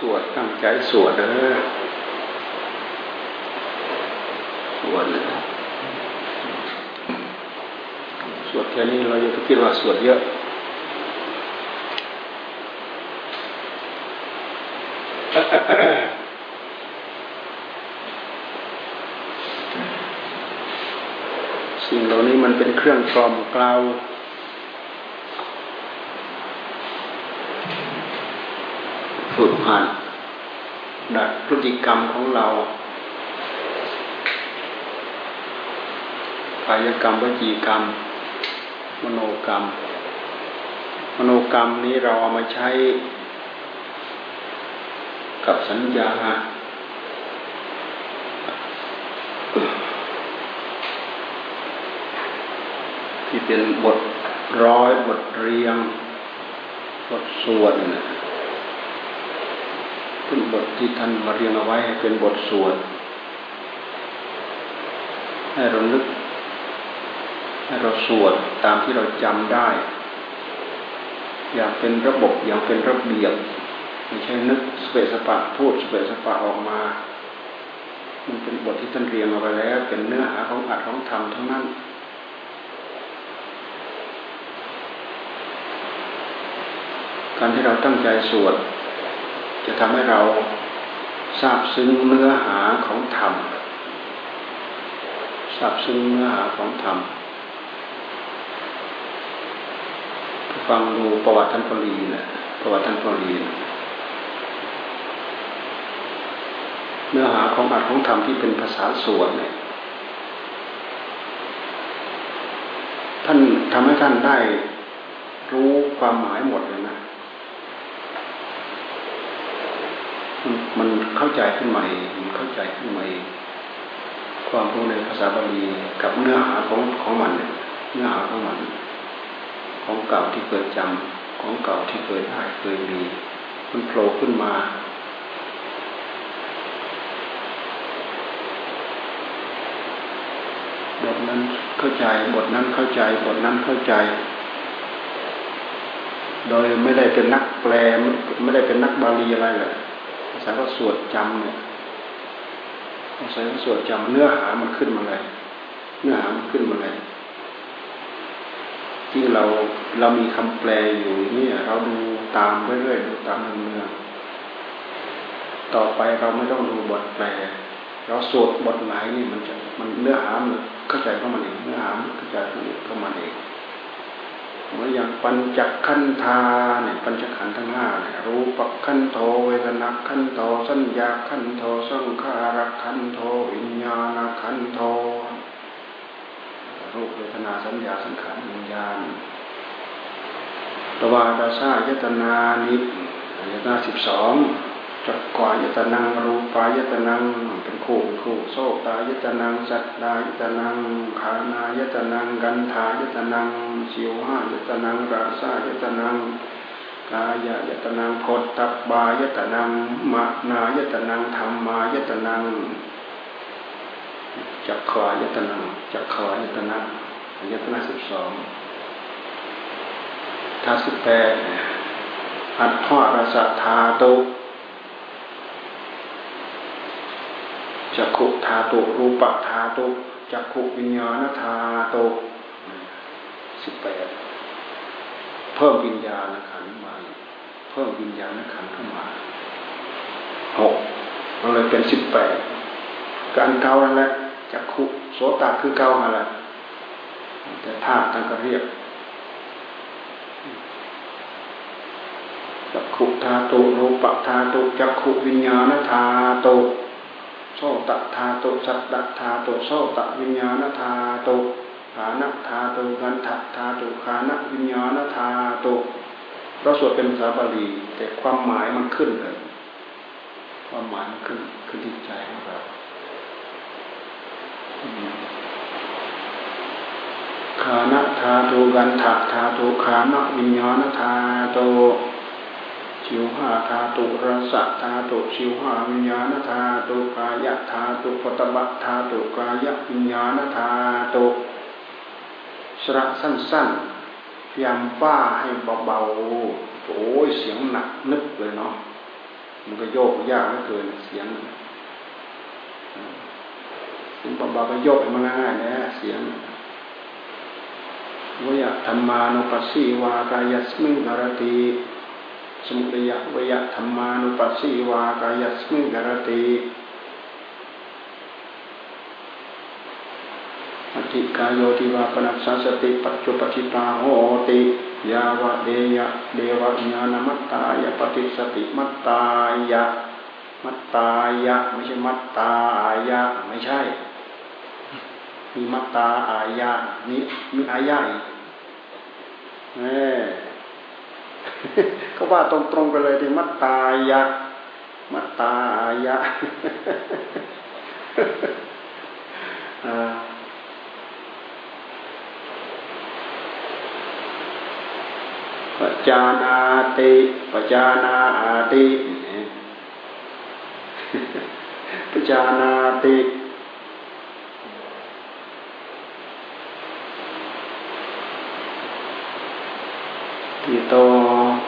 สวดตั้งใจสวดเด้อสวดเลยสวดแค่นี้เราอย่าไปคิดว่าสวดเยอะสิ่งเหล่านี้มันเป็นเครื่องกล่อมเกลาฝึกหัดดัดพฤติกรรมของเรากายกรรมวจีกรรมมโนกรรมมโนกรรมนี้เราเอามาใช้กับสัญญาที่เป็นบทร้อยบทเรียงบทสวดเป็นบทที่ท่านมาเรียงเอาไว้ให้เป็นบทสวดให้เรานึกให้เราสวดตามที่เราจำได้อย่างเป็นระบบอย่างเป็นระเบียบไม่ใช่นึกสเปสปะพูดสเปสปะออกมามันเป็นบทที่ท่านเรียงเอาไว้แล้วเป็นเนื้อหาของอัดของทำทั้งนั้นการที่เราตั้งใจสวดจะทำให้เราทราบซึ้งเนื้อหาของธรรมทราบซึ้งเนื้อหาของธรรมฟังดูประวัติท่านพลีนะประวัติท่านพลีเนื้อหาของอัตถของธรรมที่เป็นภาษาสวดเนี่ยท่านทำให้ท่านได้รู้ความหมายหมดเลยนะมันเข้าใจขึ้นมาเองมันเข้าใจขึ้นมาเองความรู้ในภาษาบาลีกับเนื้อหาของมันเนี่ยเนื้อหาของมันของเก่าที่เคยจำของเก่าที่เคยได้เคยมีมันโผล่ขึ้นมาบทนั้นเข้าใจบทนั้นเข้าใจบทนั้นเข้าใจโดยไม่ได้เป็นนักแปลไม่ได้เป็นนักบาลีอะไรเลยอาศัยว่าสวดจำเนี่ยอาศัยว่าสวดจำเนื้อหามันขึ้นมาเลยเนื้อหามันขึ้นมาเลยที่เรามีคำแปลอยู่นี่เราดูตามเรื่อยๆดูตามเนื้อต่อไปเราไม่ต้องดูบทแปลเราสวดบทไหนนี่มันเนื้อหามันเข้าใจเข้ามาเองเนื้อหามันเข้าใจเข้ามาเองเหมือนอย่างปัญจขันธาเนี่ยปัญจขันธ์ทั้งห้าเนี่ยรูปขันธ์โทเวทนาขันธ์โทสัญญาขันธ์โทสังขารขันธ์โทวิญญาณขันธ์โทรูปเวทนาสัญญาสังขารวิญญาณตวาดาสายตนานิพอายตนะ12จักขวายตนังรูปายตนังเป็นคู่เป็นคู่โสตายตนังสัตตายตนังขานายตนังกันธายตนังชิวหายตนังราสายตนังกายายตนังโพธัพพายตนังมนายตนังธัมมายตนังจักขวายตนังจักขวายตนะอายตนะ12ธาตุ18อัฏฐรสธาตุจักขุธาตุรูปธาตุจักขุวิญญาณธาตุ18เพิ่มวิญญาณขันธ์มาเพิ่มวิญญาณขันธ์เข้ามา6มันเลยเป็น18การเก่านั่นแหละจักขุโสตคือเก่านั่นแหละแต่ธาตุท่านก็เรียกจักขุธาตุรูปธาตุจักขุวิญญาณธาตุโสตธาตุสัตตธาตุโสตวิญญาณธาตุขานธาตุกันธธาตุขานวิญญาณธาตุเราสวดเป็นภาษาบาลีแต่ความหมายมันขึ้นเลยความหมายมันขึ้นที่ใจของเราขานธาตุกันธธาตุขานวิญญาณธาตุชิวหาธาตุรสธาตุชิวหาวิญญาณธาตุกายธาตุปตบะธาตุกายวิญญาณธาตุสระสั้นๆพยายามป้าให้เบาๆโอ้ยเสียงหนักนึกเลยเนาะ มันก็โยกยากเหลือเกินเสียงถึงบางบาก็โยกมันง่ายนะเสียงวยะธรรมานุปัสสีวากายสมิงารติสมุทยะวยะธรรมานุปัสสีวากายสมิงารติอธิกายโยติวาปนัสสติปัจจุปจิตาโหติยาวะเดยะเดวะญาณมัตตายะปฏิสติมัตตายะมัตตายะไม่ใช่มัตตาอายะไม่ใช่มีมัตตาอายะมีอายะอีกก็ว่าตรงๆไปเลยที่มัตตายะมัตตาอายะปัจจานาติปัจจานาติปัจจานาติทิโต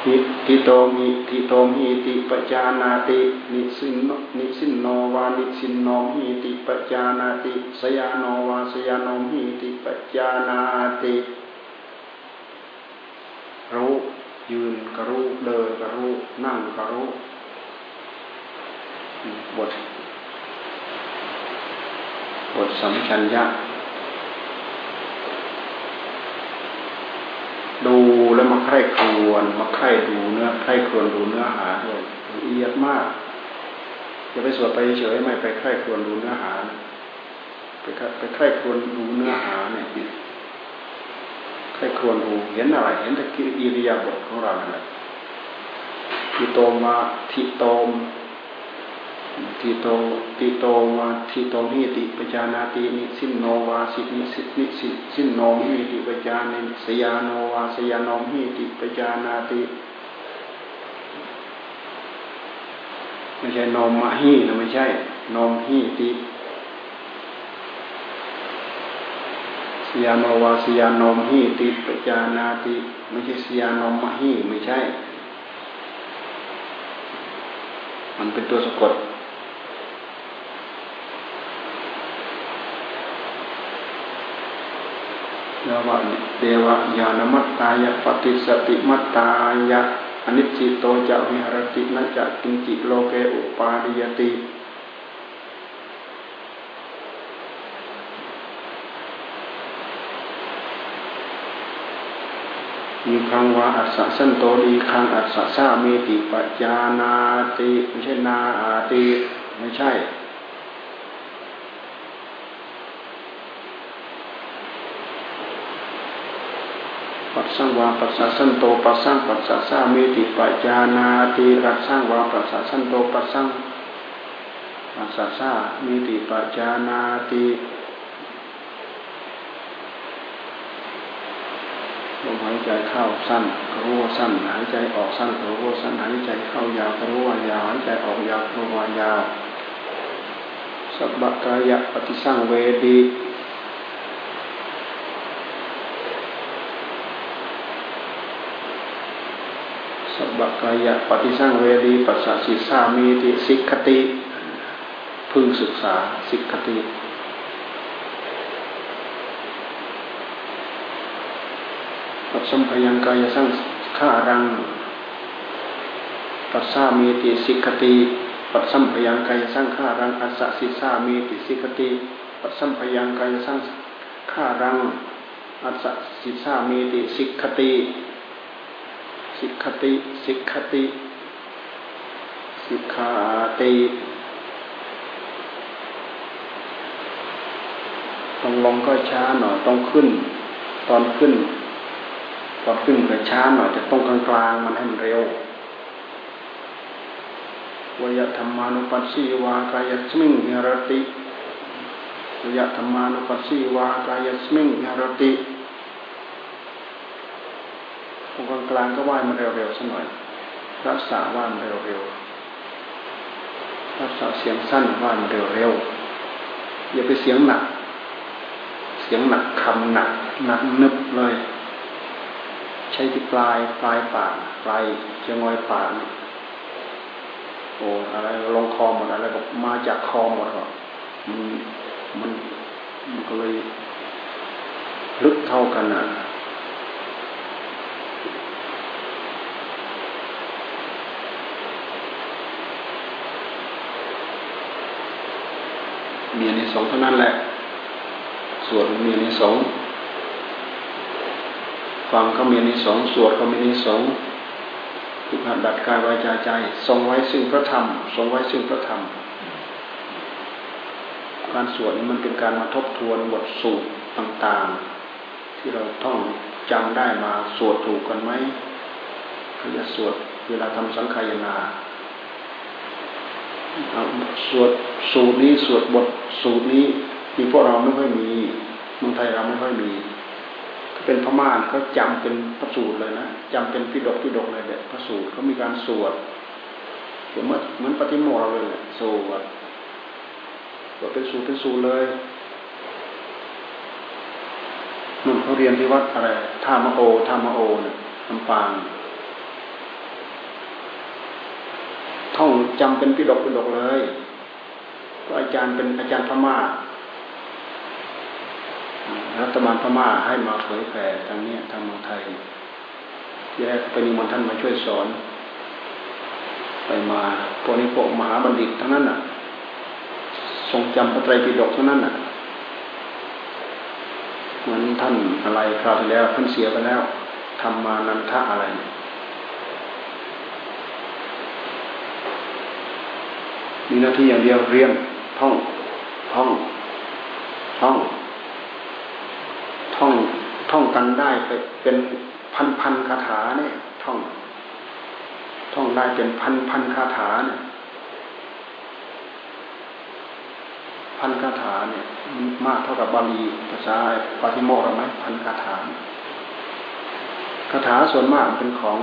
หิทิโตมิทิโตมิติปัจจานาตินิสินโนวานิสินโนมิติปัจจานาติสยานโนวาสยานโนมิติปัจจานาติรู้ยืนก็รู้เดินก็รู้นั่งก็รู้บทสัมชัญญะดูแล้วมาไข้ครวนมาไข้ดูเนื้อไข้ครวนดูเนื้อหาด้วยละเอียดมากอย่าไปสวดไปเฉยไม่ไปไข้ครวนดูเนื้อหาไปไข้ครวนดูเนื้อหาเนี่ยไข้ครวนดูเห็นอะไรเห็นแต่อิริยาบถของเราเนี่ยทิโตมาทิโตมทิโตติโตมาทิโตมิติปัจจานาตินิสินโนวาสินิสินิสินโนมิติปัจจานิสยานโนวาสยานโนมิติปัจจานาติไม่ใช่โนมะหินะไม่ใช่โนมหิติสยานโนวาสยานโนมิติปัจจานาติไม่ใช่สยานโนมะหิไม่ใช่มันเป็นตัวสะกดเดวะเดวะญาณมัตตายะปฏิสติมัตตายะอนิจจิโตจะวิหรตินะจะกินจิโลเกอุปาดิยติมีคังวาอัสสะสันโตดีคังอัสสะสามีติปัจจานาติไม่ใช่นาอาติไม่ใช่ปัสสังวาปัสสะสันโตปัสสังปัสสะสามีติปัจจานาติรัสสังวาปัสสะสันโตปัสสังปัสสะสามีติปัจจานาติหายใจเข้าสั้นก็รู้ว่าสั้นหายใจออกสั้นก็รู้ว่าสั้นหายใจเข้ายาวก็รู้ว่ายาวหายใจออกยาวก็รู้ว่ายาวสัพพกายะปฏิสังเวดีสัพพกายะปฏิสังเวดีปัสสะสิสามีติสิกขติพึงศึกษาสิกขติปัสสัมพยังกายสังขารังปัสสามีติสิกขติปัสสัมพยังกายสังขารังอัสสะสิสามีติสิกขติปัสสัมพยังกายสังขารังอัสสะสิสามีติสิกขติสิกขติสิกขติสิกขาติต้องลงก็ช้าหน่อยต้องขึ้นตอนขึ้นก็ขึ้นกระช้าหน่อยแต่ตรงกลางๆมันให้มันเร็ววยธรรมานุปัสสีวากายสมิงหรติวยธรรมานุปัสสีวากายสมิงหรติตรงกลางๆก็ว่ายมันเร็วๆสักหน่อยรักษาว่ายมันเร็วๆรักษาเสียงสั้นว่ายมันเร็วๆอย่าไปเสียงหนักเสียงหนักคำหนักหนักนึบเลยใช้ที่ปลายปากปลายจะงอยปาก โอ้อะไรลงคอหมดอะไรก็มาจากคอหมดก็มันก็เลยลึกเท่ากันอ่ะมีอานิสงส์เท่านั้นแหละสวดมีอานิสงส์ฟังก็มีอานิสงส์สวดก็มีอานิสงส์ทุกขัดดัดกายวาจาใจทรงไว้ซึ่งพระธรรมทรงไว้ซึ่งพระธรรมการสวดนี้มันเป็นการมาทบทวนบทสูตรต่างๆที่เราท่องจำได้มาสวดถูกกันไหมก็จะสวดเวลาทำสังฆายนาสวดสูตรนี้สวดบทสูตรนี้ที่พวกเราไม่ค่อยมีเมืองไทยเราไม่ค่อยมีก็เป็นพม่าก็จำเป็นพระสูตรเลยนะจำเป็นพิฎกเลยแบบพระสูตรเขามีการสวดเหมือนปฏิโมกข์เราเลยเนี่ยสวดก็เป็นสูตรเลยนุ่นเขาเรียนที่วัดอะไรท่ามะโอเนี่ยลำปางท่องจำเป็นพิฎกเลยก็อาจารย์เป็นอาจารย์พม่ารัฐบาลพม่าให้มาเผยแผ่ทางนี้ทางเมืองไทยที่แรกไปนิมนต์ท่านมาช่วยสอนไปมาพวกนี้พวกมหาบัณฑิตทั้งนั้นน่ะทรงจำพระไตรปิฎกเท่านั้นน่ะเหมือนท่านอะไรคราวที่แล้วท่านเสียไปแล้วธรรมานันทะอะไรมีหน้าที่อย่างเดียวเรียนท่องกันได้เป็นพันคาถาเนี่ยท่องได้เป็นพันคาถาเนี่ยพันคาถาเนี่ยมากเท่ากับบาลีภาษาปาติโมกข์หรือไม่พันคาถาคาถาส่วนมากเป็นของ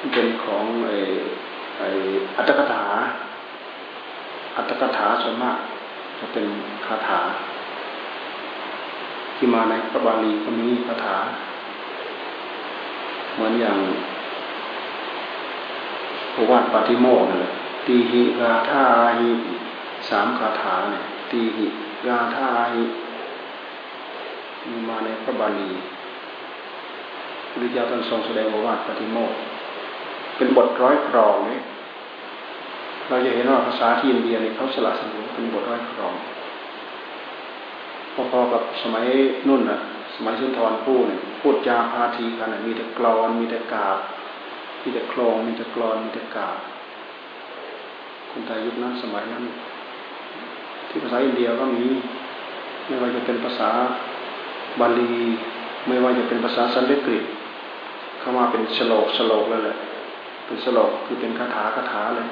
อัตถกถาส่วนมากจะเป็นคาถาที่มาในพระบาลีก็มีคาถาเหมือนอย่างโอวาทปาติโมกข์นั่นแหละตีหิกาธาหิสามคาถาเนี่ยตีหิกาธาหิมาในพระบาลีพระเจ้าท่านทรงแสดงโอวาทปาติโมกข์เป็นบทร้อยกรองนี่เราจะเห็นว่าภาษาที่อินเดียเนี่ยเขาสละสมบูรณ์เป็นบทร้อยกรองพอๆกับสมัยนู่นน่ะสมัยสุนทรภู่เนี่ยพูดจาพาทีกันมีแต่กลอนมีแต่กาบมีแต่คลองมีแต่กลอนมีแต่กาบคนไทยยุคนั้นสมัยนั้นที่ภาษาอินเดียก็มีไม่ว่าจะเป็นภาษาบาลีไม่ว่าจะเป็นภาษาสันสกฤตเข้ามาเป็นสโลกเลยแหละเป็นสโลกคือเป็นคาถาเลย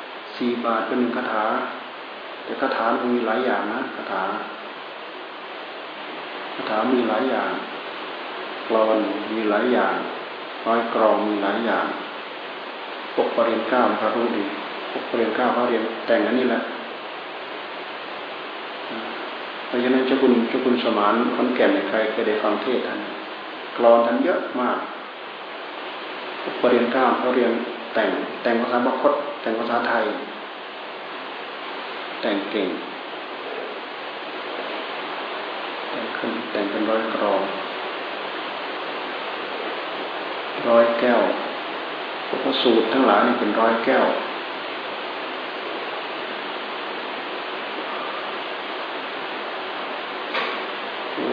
4บาทเป็น1คาถาแต่คาถามันมีหลายอย่างนะคาถามีหลายอย่างกลอนมีหลายอย่างร้อยกรองมีหลายอย่างปกประเรียน9นะครับรู้ดีพวกเรียน 9เขาเรียนแต่งอันนี้แหละเพราะฉะนั้นเจ้าคุณสมานขอนแก่นใครเคยได้ฟังเทศท่านกลอนท่านเยอะมากพวกเรียน 9เขาเรียนแต่งภาษาบาคตแต่งภาษาไทยแต่งเก่งแต่งเป็นร้อยกรองร้อยแก้วพวกสูตรทั้งหลายนี่เป็นร้อยแก้ว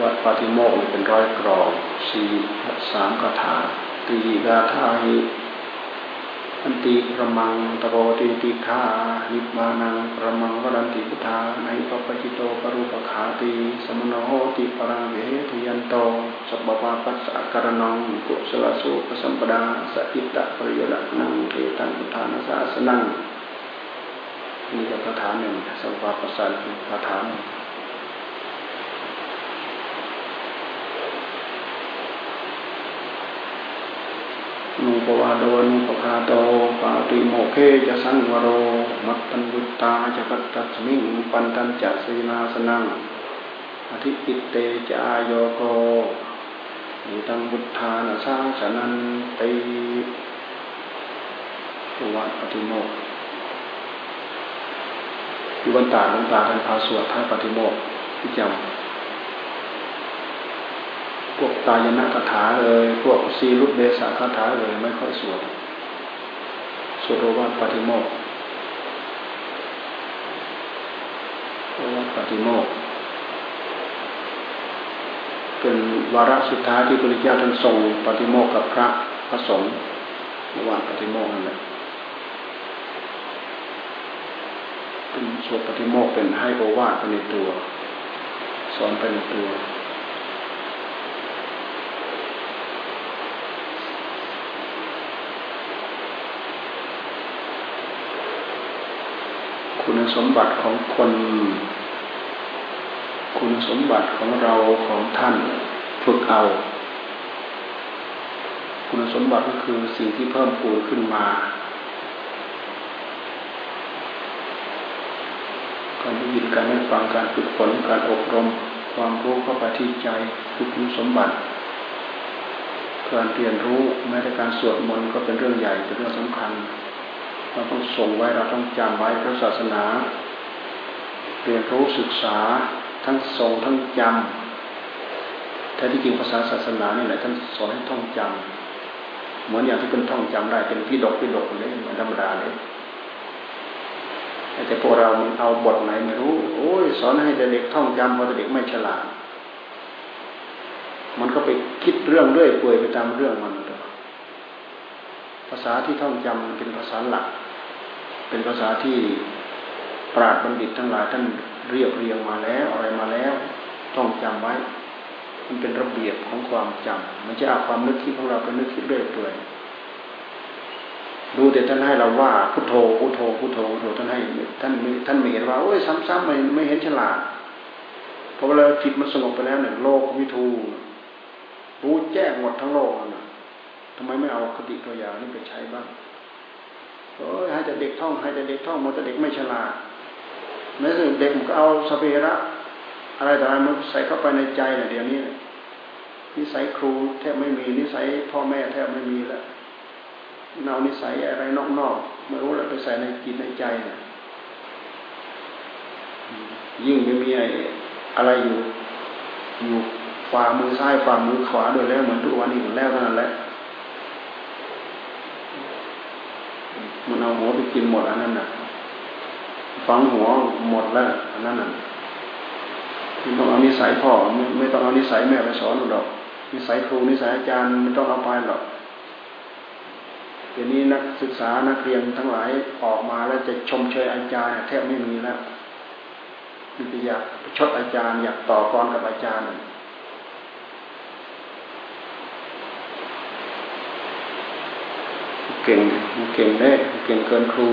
วัดปาติโมกข์เป็นร้อยกรอง3คาถาตีกาธาหิอันติประมังตโรติติฆาหิมานังประมังวรันติพุทธาในปปจิโตปรูปขาติสมโนโหติปรังเวทยันโตสัพพปาปัสสะการณังกุศลสุปสัมปดาสัจิตะปริยลักนังเทตังพุทธานาสาสนังนี่ก็คาถาหนึ่งสัพพปัสสะคาถานุปวาโดนุปคาโตปาติโมเคจะสังวโรมัตตัญญุตตาจะปัตตสมิงปันตัญจะสีนาสนังอธิปิเตจาโยโกนิตังบุทธานาสาสนันติ ภวะปฏิโมกข์อยู่บนตาหลวงตาท่านพาสวดท่านปฏิโมกข์ที่จำพวกตายนะคาถาเลยพวกสีลุตเดสาคาถาเลยไม่ค่อยสวดสวดโอวาทปฏิโมกข์โอวาทปฏิโมกข์เป็นวาระสุดท้ายที่พระพุทธเจ้าท่านทรงปฏิโมกข์กับพระสงฆ์ระหว่างปฏิโมกข์นั่นแหละเป็นสวดปฏิโมกข์เป็นให้โอวาทไปในตัวสอนไปในตัวคุณสมบัติของคนคุณสมบัติของเราของท่านฝึกเอาคุณสมบัติก็คือสิ่งที่เพิ่มปูนขึ้นมาการได้ยินการได้ฟังการฝึกฝนการอบรมความรู้เข้าไปที่ใจคือคุณสมบัติการเรียนรู้แม้แต่การสวดมนต์ก็เป็นเรื่องใหญ่เป็นเรื่องสำคัญเราต้องส่งไว้เราต้องจำไว้พระศาสนาเรียนรู้ศึกษาทั้งทรงทั้งจำแท้ที่จริงภาษาศาสนาเนี่ยแหละท่านสอนให้ท่องจำเหมือนอย่างที่เป็นท่องจำได้เป็นพิดกเลยมันธรรมดาเลยแต่พวกเรามันเอาบทไหนไม่รู้โอ้ยสอนให้เด็กท่องจำพอเด็กไม่ฉลาดมันก็ไปคิดเรื่องเรื่อยเปื่อยไปตามเรื่องมันภาษาที่ท่องจำเป็นภาษาหลักเป็นภาษาที่ปราชญ์บัณฑิตทั้งหลายท่านเรียบเรียงมาแล้วอะไรมาแล้วต้องจำไว้มันเป็นระเบียบของความจำมันจะเอาความนึกคิดของเราไปนึกคิดเรื่อยเปื่อยดูแต่ท่านให้เราว่าพุทโธพุทโธพุทโธท่านให้ท่านไม่เห็นว่าโอ้ยซ้ำๆไม่เห็นฉลาดพอเวลาจิตมันสงบไปแล้วเนี่ยโลกวิทูรู้แจ้งหมดทั้งโลกนะทำไมไม่เอาคติตัวอย่างนี้ไปใช้บ้างโอ้ยให้แต่เด็กท่องให้แต่เด็กท่องมันแต่เด็กไม่ฉลาดแม้แต่เด็กมันก็เอาสเปรย์อะไรต่างๆมันใส่เข้าไปในใจเนี่ยเดี๋ยวนี้นิสัยครูแทบไม่มีนิสัยพ่อแม่แทบไม่มีแล้วเอานิสัยอะไรนอกๆไม่รู้แล้วไปใส่ในจิตในใจเนี่ยยิ่งไม่มีอะไรอยู่ฝ่ามือซ้ายฝ่ามือขวาโดยแล้วเหมือนทุกวันนี้มันแล้วเท่านั้นแหละมันเอาหัวไปกินหมดอันนั้นน่ะฟังหัวหมดแล้วอันนั้นน่ะไม่ต้องเอานิสัยพ่อไม่ต้องเอานิสัยแม่ไปสอนหรอกนิสัยครูนิสัยอาจารย์ไม่ต้องเอาไปหรอกเดี๋ยวนี้นักศึกษานักเรียนทั้งหลายออกมาแล้วจะชมเชยอาจารย์แทบไม่มีแล้วมีแต่อยากชดอาจารย์อยากต่อกรกับอาจารย์เก่งแน่เก่งเกินครู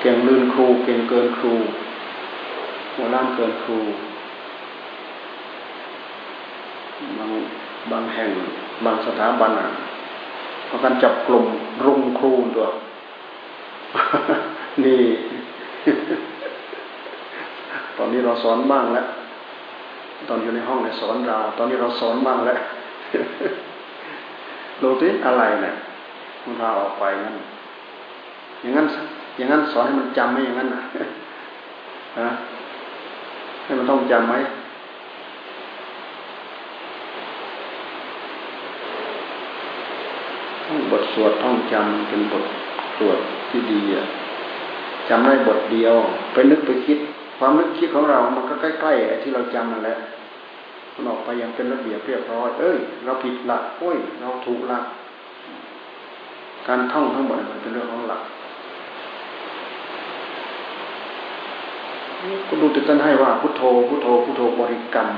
เก่งลื่นครูเก่งเกินครูหัวล้านเกินครูบางแห่งบางสถาบันอ่ะเขาการจับกลุ่มรุมครูตัวนี่ ตอนนี้เราสอนบ้างแล้วตอนอยู่ในห้องเนี่ยสอนเราตอนนี้เราสอนบ้างแล้วโลติสอะไรเนี่ยมันพาออกไปงั้นอย่างนั้นสอนให้มันจำไหมอย่างนั้นนะให้มันต้องจำไหมท่องบทสวดท่องจำเป็นบทสวดที่ดีอะจำได้บทเดียวไปนึกไปคิดความนึกคิดของเรามันก็ใกล้ๆไอ้ที่เราจำนั่นแหละมันออกไปอย่างเป็นระเบียบเรียบร้อยเอ้ยเราผิดหลักโอ้ยเราถูกหลักการท่องทั้งหมดมันเป็นเรื่องของหลักคุณดูติดตั้งให้ว่าพุทโธพุทโธพุทโธบริกรรม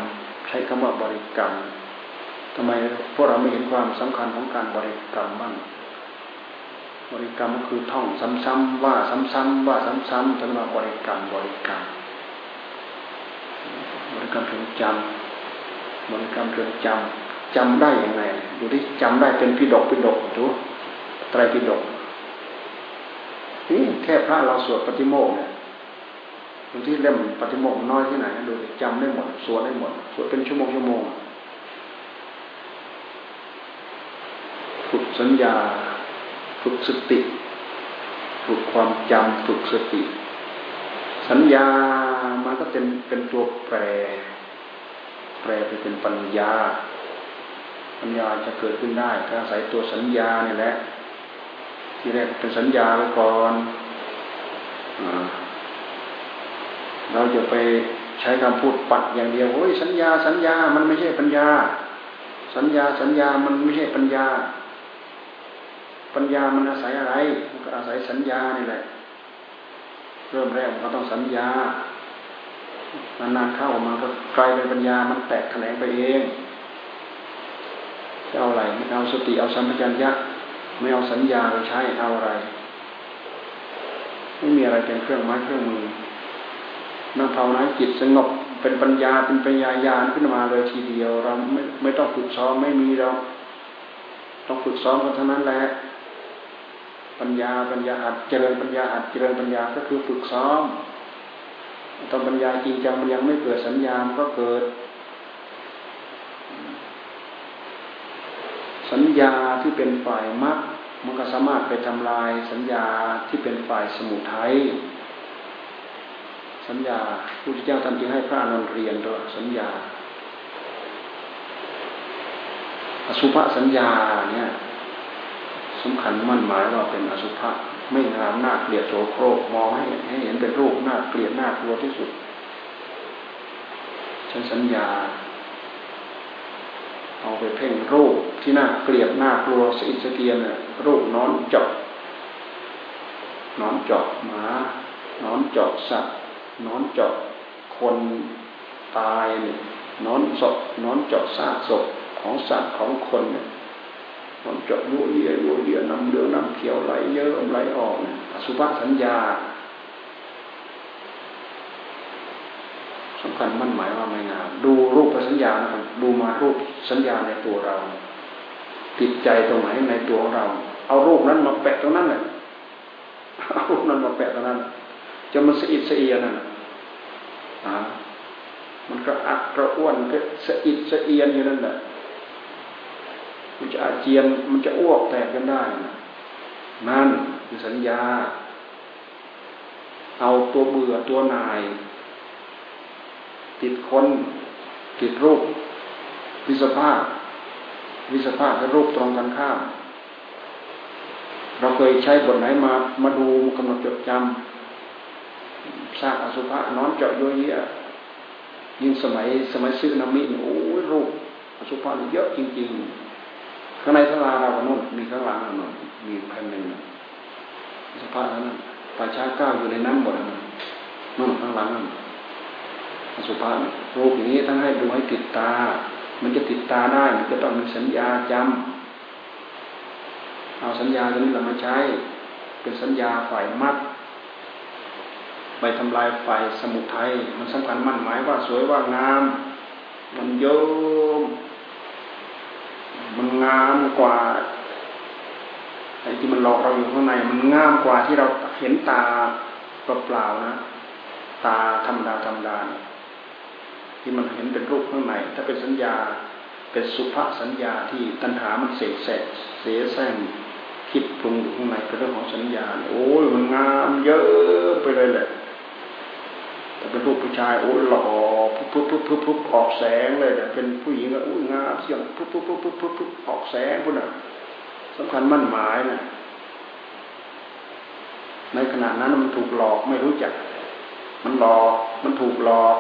ใช้คำว่าบริกรรมทำไมพวกเราไม่เห็นความสำคัญของการบริกรรมบ้างบริกรรมก็คือท่องซ้ำๆว่าซ้ำๆว่าซ้ำๆจนมาบริกรรมบริกรรมเพียงจำบริกรรมเพียงจำได้ยังไงดูที่จำได้เป็นพิดกดูไตรปิฎกนี่แค่พระเราสวดปฏิโมกข์เนี่ยดูที่เล่มปฏิโมกข์น้อยที่ไหนดูจำได้หมดสวดได้หมดสวดเป็นชั่วโมงฝึกสัญญาฝึกสติ ฝึกความจำฝึกสติสัญญามันก็เป็นตัวแปรไปเป็นปัญญาปัญญาจะเกิดขึ้นได้ถ้าอาศัยตัวสัญญาเนี่ยแหละที่แรกเป็นสัญญาไว้ก่อนเราจะไปใช้คำพูดปัดอย่างเดียวโอ้ยสัญญามันไม่ใช่ปัญญาสัญญามันไม่ใช่ปัญญามันอาศัยอะไรมันก็อาศัยสัญญานี่แหละเริ่มแรกเราต้องสัญญานานๆเข้ามาก็กลายเป็นปัญญามันแตกแขนงไปเองจะเอาอะไรไม่เอาสติเอาสัมปชัญญะไม่เอาสัญญาเราใช้เอาอะไรไม่มีอะไรเป็นเครื่องไม้เครื่องมือนั่งภาวนาจิตสงบเป็นปัญญาเป็นปัญญาญาณขึ้นมาเลยทีเดียวเราไม่ต้องฝึกซ้อมไม่มีเราต้องฝึกซ้อมกันเท่านั้นแหละปัญญาหัดเจริญปัญญาหัดเจริญปัญญาก็คือฝึกซ้อมตอนปัญญาจริงจังมันยังไม่เกิดสัญญามันก็เกิดสัญญาที่เป็นฝ่ายมรรคมันก็สามารถไปทำลายสัญญาที่เป็นฝ่ายสมุทัยสัญญาพุทธเจ้าท่านจึงให้พระอานนท์เรียนด้วยสัญญาอสุภสัญญาเนี่ยสำคัญมั่นหมายว่าเป็นอสุภะไม่งามน่าเกลียดโสโครกมองให้เห็นเป็นรูปน่าเกลียดน่ากลัวที่สุดฉันสัญญาเอาไปเพ่งรูปที่น่าเกลียดน่ากลัวสิสเตียนน่ะรูปนอนเจาะหมานอนเจาะสัตว์นอนเจาะคนตายเนี่ยนอนศพนอนเจาะซากศพของสัตว์ของคนเนี่ยนอนเจาะโยเยน้ำเหลืองน้ำเขียวไหลเยอะไหลออกเนี่ยอสุภสัญญาสำคัญมั่นหมายว่าไม่นานดูรูปสัญญานะครับดูมารูปสัญญาในตัวเราติดใจตรงไหนในตัวเราเอารูปนั้นมาแปะตรงนั้นแหละเอารูปนั้นมาแปะตรงนั้นจนมันสะอิดสะเอียนน่ะมันก็อักกระอ้วนก็สะอิดสะเอียนอยู่นั่นแหละมันจะอาเจียนมันจะอ้วกแตกกันได้นั่นคือสัญญาเอาตัวเบื่อตัวนายติดคนติดรูปวิสภาพและรูปตรงกันข้ามเราเคยใช้บทไหนมาดูกำหนดจดจำสร้างอสุภะนอนเจาะโยเยะยิ่งสมัยซื้อนามิโอ้ยรูปอสุภะเยอะจริงๆข้างในศาลาเราโน่นมีข้างหลังโน่นมีแผ่นหนึ่งอสุภะนั้นป่าช้าก้าวอยู่ในน้ำหมดนั่นข้างหลังนั่นอสุภะรูปอย่างนี้ทั้งให้ดูให้ติดตามันจะติดตาได้มันจะต้องมีสัญญาจำเอาสัญญาตัวนี้เรามาใช้เป็นสัญญาฝ่ายมรรคไปทำลายฝ่ายสมุทัยมันสำคัญมั่นหมายว่าสวยว่างามมันโยมมันงามกว่าไอ้ที่มันหลอกเราอยู่ข้างในมันงามกว่าที่เราเห็นตาเปล่าๆนะตาธรรมดาที่มันเห็นเป็นรูปข้างในถ้าเป็นสัญญาเป็นสุภสัญญาที่ตัณหามันเสกแสร้งคิดปรุงอยู่ข้างในเป็นเรื่องของสัญญาโอ้ยมันงามเยอะไปเลยแหละแต่เป็นรูปผู้ชายโอ้ยหล่อปุ๊บออกแสงเลยแต่เป็นผู้หญิงก็อุ้ยงามเสียงปุ๊บออกแสงพวกนั้นสำคัญมั่นหมายนะในขณะนั้นมันถูกหลอกไม่รู้จักมันหลอกมันถูกหลอก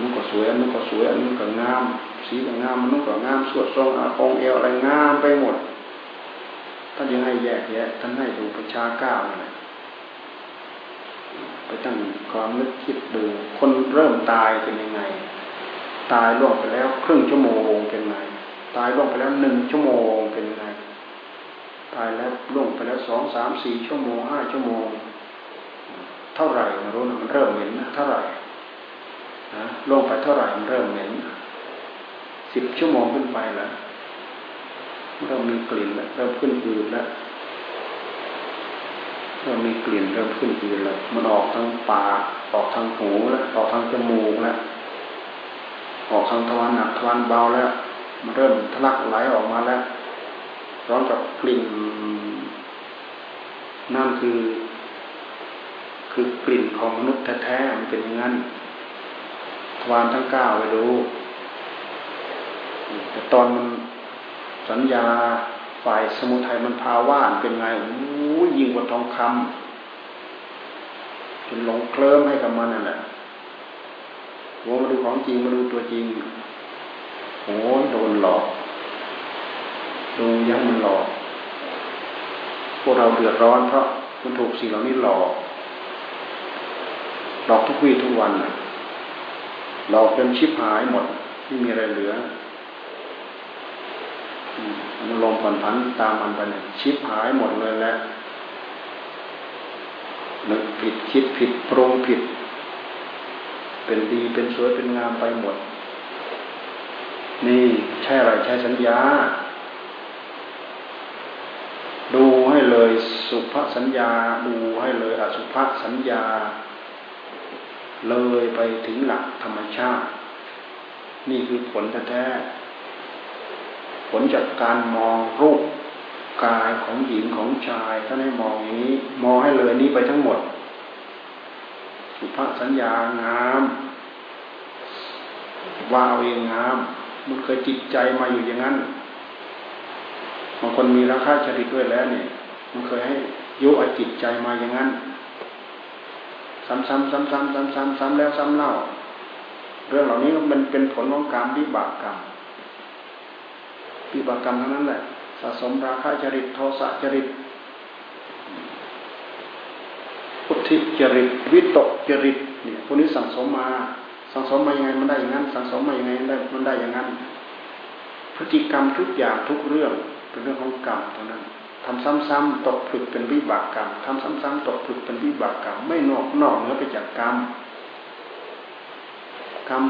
มันก็สวยมันก็สวยมันก็งามสีก็งามมันก็งามสวดทรงองค์เอวอะไรงามไปหมดท่านยังให้แยกแยะท่านให้ดูประชาก้าวนะไปตั้งความนึกคิดดูคนเริ่มตายเป็นยังไงตายล่วงไปแล้วครึ่งชั่วโมงเป็นไงตายล่วงไปแล้ว1ชั่วโมงเป็นไงตายแล้วล่วงไปแล้ว2 3 4ชั่วโมง5ชั่วโมงเท่าไหร่ไม่รู้นะมันเริ่มเห็นนะเท่าไหร่ลงไปเท่าไหร่มันเริ่มเหม็น10ชั่วโมงขึ้นไปแล้วเริ่มมีกลิ่นแล้วเริ่มขึ้นอืดแล้วเริ่มมีกลิ่นเริ่มขึ้นอืดแล้วมันออกทางปากออกทางหูแล้วออกทางจมูกแล้วออกทางทวารหนักทวารเบาแล้วมันเริ่มทะลักไหลออกมาแล้วพร้อมกับกลิ่น นั่นคือกลิ่นของมนุษย์แท้ๆมันเป็นอย่างนั้นวานทั้ง9ไปดูแต่ตอนมันสัญญาฝ่ายสมุทัยมันพาว่านเป็นไงยิ่งกว่าทองคำจนหลงเคลิ้มให้กับมันนั่นแหละมาดูของจริงมาดูตัวจริงโอ้โดนหลอกโดนยั้งมันหลอกพวกเราเดือดร้อนเพราะมันถูกสิ่งเหล่านี้หลอกทุกวี่ทุกวันหลอกจนชิบหายหมดไม่มีอะไรเหลือมันลมผ่อนผันตามมันไปชิบหายหมดเลยแหละนึกผิดคิดผิดปรุงผิดเป็นดีเป็นสวยเป็นงามไปหมดนี่ใช่อะไรใช่สัญญาดูให้เลยสุภสัญญาดูให้เลยอสุภสัญญาเลยไปถึงหลักธรรมชาตินี่คือผลแท้ผลจากการมองรูปกายของหญิงของชายถ้าได้มองนี้มองให้เลยนี้ไปทั้งหมดสุภสัญญางามว่าเอาเองงามมันเคยจิตใจมาอยู่อย่างนั้นบางคนมีราคะจริตด้วยแล้วเนี่ยมันเคยให้ยุเอาจิตใจมาอย่างนั้นซ้ำแล้วซ้ำเล่าเรื่องเหล่านี้มันเป็นผลของกรรมวิบากกรรมวิบากกรรมทั้งนั้นแหละสะสมราคะจริตโทสะจริตอุทิจริตวิตกจริตเนี่ยพวกนี้สั่งสมมายังไงมันได้อย่างนั้นสั่งสมมายังไงมันได้อย่างนั้นพฤติกรรมทุกอย่างทุกเรื่องเป็นเรื่องของกรรมทั้งนั้นทำซ้ำๆตกผลึกเป็นวิบากกรรมทำซ้ำๆตกผลึกเป็นวิบากกรรมไม่นอกเหนือไปจากกรรม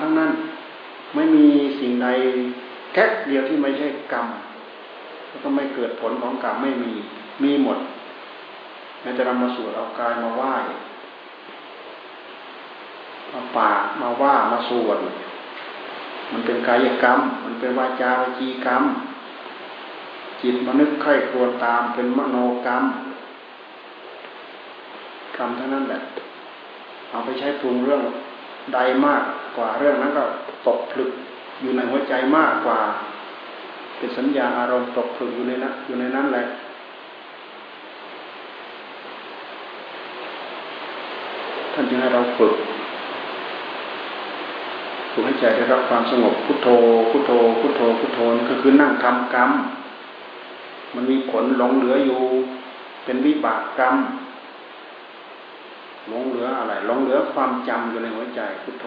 ทั้งนั้นไม่มีสิ่งใดแค่เดียวที่ไม่ใช่กรรมแล้วก็ไม่เกิดผลของกรรมไม่มีหมดแม้แต่เรามาสวดเอากายมาไหว้มาปากมาว่ามาสวดมันเป็นกายกรรมมันเป็นวาจาวจีกรรมจิตมนึกใคร่ครวญตามเป็นมโนกรรมกรรมเท่านั้นแหละเอาไปใช้ปรุงเรื่องใดมากกว่าเรื่องนั้นก็ตกผลึกอยู่ในหัวใจมากกว่าเป็นสัญญาอารมณ์ตกผลึกอยู่ในนั้นแหละท่านจึงให้เราฝึกให้ใจได้รับความสงบพุทโธพุทโธพุทโธพุทโธนี่ก็คือนั่งทำกรรมมันมีผลหลงเหลืออยู่เป็นวิบากกรรมหลงเหลืออะไรหลงเหลือความจำอยู่ในหัวใจพุทโธ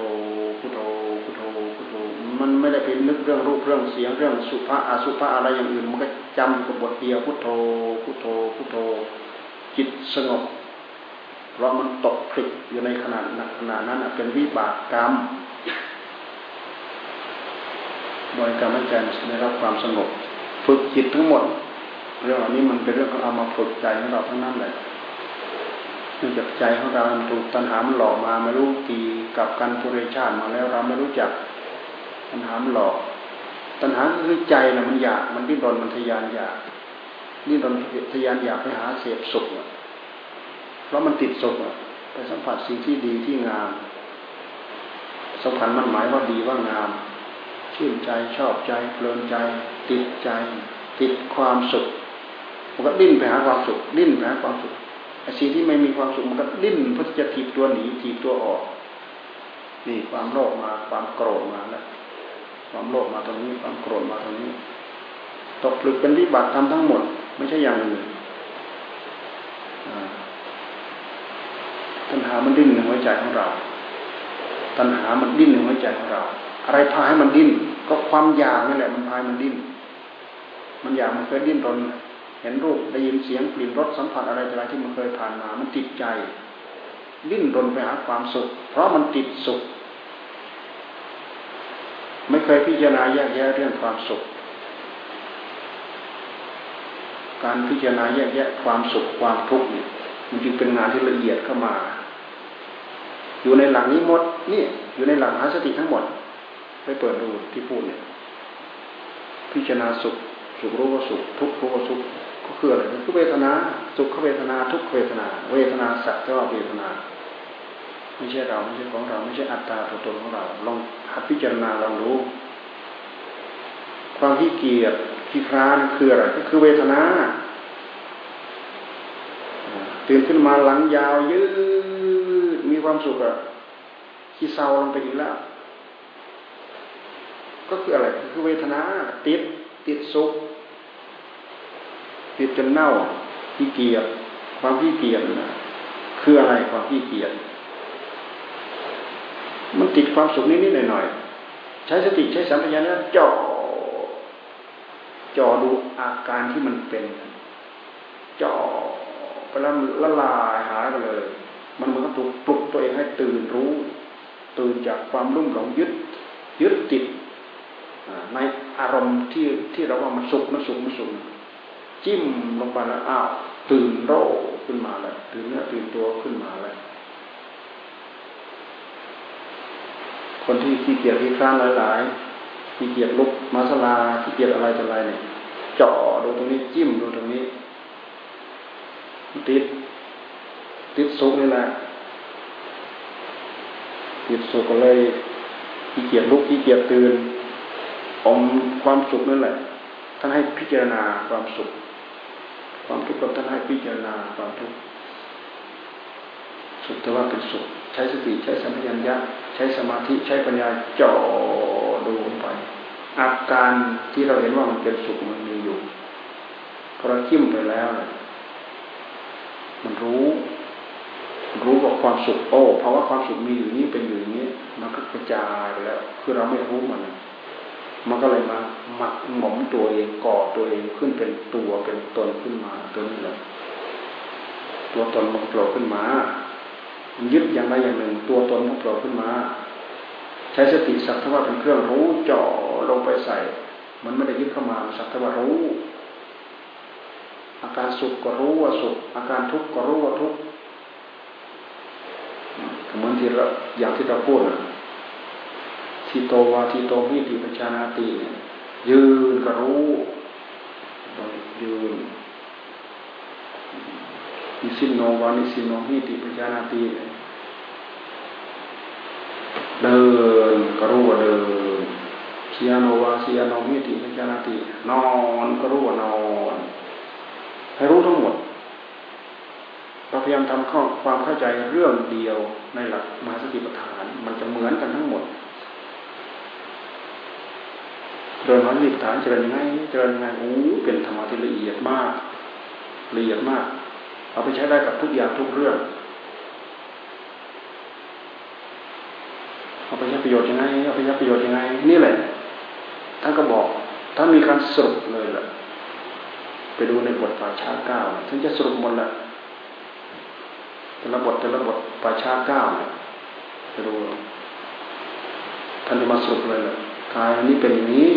พุทโธพุทโธพุทโธมันไม่ได้เป็นนึกเรื่องรูปเรื่องเสียงเรื่องสุภะอสุภะอะไรอย่างอื่นมันก็จำกับบทเดียวพุทโธพุทโธพุทโธจิตสงบเพราะมันตกผลึกอยู่ในขณะนั้นเป็นวิบากกรรมบริกรรมใจได้รับความสงบฝึกจิตทั้งหมดเรื่องนี้มันเป็นเรื่องของเอามาฝึกใจของเราทั้งนั้นแหละเนื่องจากใจของเราถูกตัณหามันหลอกมาไม่รู้กี่กับกันปุเรชาติมาแล้วเราไม่รู้จักตัณหามันหลอกตัณหาคือใจน่ะมันอยากมันดิ้นรนมันทะยานอยากดิ้นรนทะยานอยากไปหาเสพสุขเพราะมันติดสุขไปสัมผัสสิ่งที่ดีที่งามสัมผัสมันหมายว่าดีว่างามชื่นใจชอบใจเพลินใจติดใจติดความสุขมันก็ดิ้นไปหาความสุขดิ้นไปหาความสุขไอ้สิ่งที่ไม่มีความสุขมันก็ดิ้นเพื่อจะถีบตัวหนีถีบตัวออกนี่ความโลภมาความโกรธมาแล้วความโลภมาตรงนี้ความโกรธมาตรงนี้ตกผลึกเป็นวิบากกรรมทั้งหมดไม่ใช่อย่างอื่นตัณหามันดิ้นในหัวใจของเราตัณหามันดิ้นในหัวใจของเราอะไรพาให้มันดิ้นก็ความอยากนั่นแหละมันพาให้มันดิ้นมันอยากมันเคยดิ้นรนเห็นรูปได้ยินเสียงกลิ่นรสสัมผัสอะไรต่างๆที่มันเคยผ่านมามันติดใจดิ้นรนไปหาความสุขเพราะมันติดสุขไม่เคยพิจารณาแยกแยะเรื่องความสุขการพิจารณาแยกแยะความสุขความทุกข์นี่มันจึงเป็นงานที่ละเอียดเข้ามาอยู่ในหลักนี้หมดนี่อยู่ในหลักมหาสติทั้งหมดไปเปิดดูที่พูดเนี่ยพิจารณาสุขรู้ว่าสุขทุกข์รู้ว่าสุข คืออะไรคือเวทนาสุขเวทนาทุกขเวทนาเวทนาสักแต่ว่าเวทนาไม่ใช่เราไม่ใช่ของเราไม่ใช่อัตตาตัวตนของเราลองหัดพิจารณาลองรู้ความขี้เกียจขี้คร้านคืออะไรก็คือเวทนาตื่นขึ้นมาหลังยาวยืดมีความสุขอะขี้เศร้าลงไปอีกแล้วก็คืออะไรคือเวทนาติดสุขติดจนเน่าขี้เกียจความขี้เกียจนะคืออะไรความขี้เกียจมันติดความสุขนิดๆหน่อยๆใช้สติใช้สัมปชัญญะจ่อดูอาการที่มันเป็นจ่อไปแล้วละลายหายไปเลยมันเหมือนกับปลุกตัวเองให้ตื่นรู้ตื่นจากความลุ่มหลงยึดติดในอารมณ์ที่เราว่ามันสุขมันสุขจิ้มลงไปแล้วอ้าวตื่นโรคขึ้นมาแล้วตื่นเนื้อตื่นตัวขึ้นมาแล้วคนที่ขี้เกียจขี้คร้านหลายๆขี้เกียจลุกมาสลาขี้เกียจอะไรต่ออะไรเนี่ยเจาะดูตรงนี้จิ้มดูตรงนี้ติดสุขนี่แหละติดสุขก็เลยขี้เกียจลุกขี้เกียจตื่นอมความสุขนั่นแหละท่านให้พิจารณาความสุขความทุกข์ท่านให้พิจารณาความทุกข์สุขแต่ว่าเป็นสุขใช้สติใช้สัมปชัญญะใช้สมาธิใช้ปัญญาจ่อดูไปอาการที่เราเห็นว่ามันเป็นสุขมันมีอยู่พอเราจิ้มไปแล้วมันรู้ว่าความสุขโอ้เพราะว่าความสุขมีอยู่นี้เป็นอยู่อย่างนี้มันก็กระจายไปแล้วคือเราไม่รู้มันก็เลยมาหมักหมมตัวเองก่อตัวเองขึ้นเป็นตัวเป็นตนขึ้นมาตัวนี้แหละตัวตนมันโผล่ขึ้นมายึดอย่างใดอย่างหนึ่งตัวตนมันโผล่ขึ้นมาใช้สติสักเท่าว่าเป็นเครื่องรู้จ่อลงไปใส่มันไม่ได้ยึดเข้ามาสักเท่าว่ารู้อาการสุขก็รู้ว่าสุขอาการทุกข์ก็รู้ว่าทุกข์เหมือนที่เราอย่างที่เราพูดทีโตวาทีโตมิติปัญชานาติยืนก็รู้ยืนนิสินโนวานิสินโนมิติปัญชานาติเดินก็รู้ว่าเดินเชียโนวาเชียโนมิติปัญชานาตินอนก็รู้ว่านอนให้รู้ทั้งหมดเราพยายามทำความเข้าใจเรื่องเดียวในหลักมหาสติปัฏฐานมันจะเหมือนกันทั้งหมดเจริญมรรคฐานเจริญง่ายโอ้เป็นธรรมะที่ละเอียดมากเอาไปใช้ได้กับทุกอย่างทุกเรื่องเอาไปใช้ประโยชน์ยังไงนี่แหละท่านก็บอกท่านมีการสรุปเลยแหละไปดูในบทป่าช้าเก้าท่านจะสรุปหมดละแต่ละบทป่าช้าเก้าเนี่ยไปดูท่านจะมาสรุปเลยแหละกายนี้เป็นอย่างนี้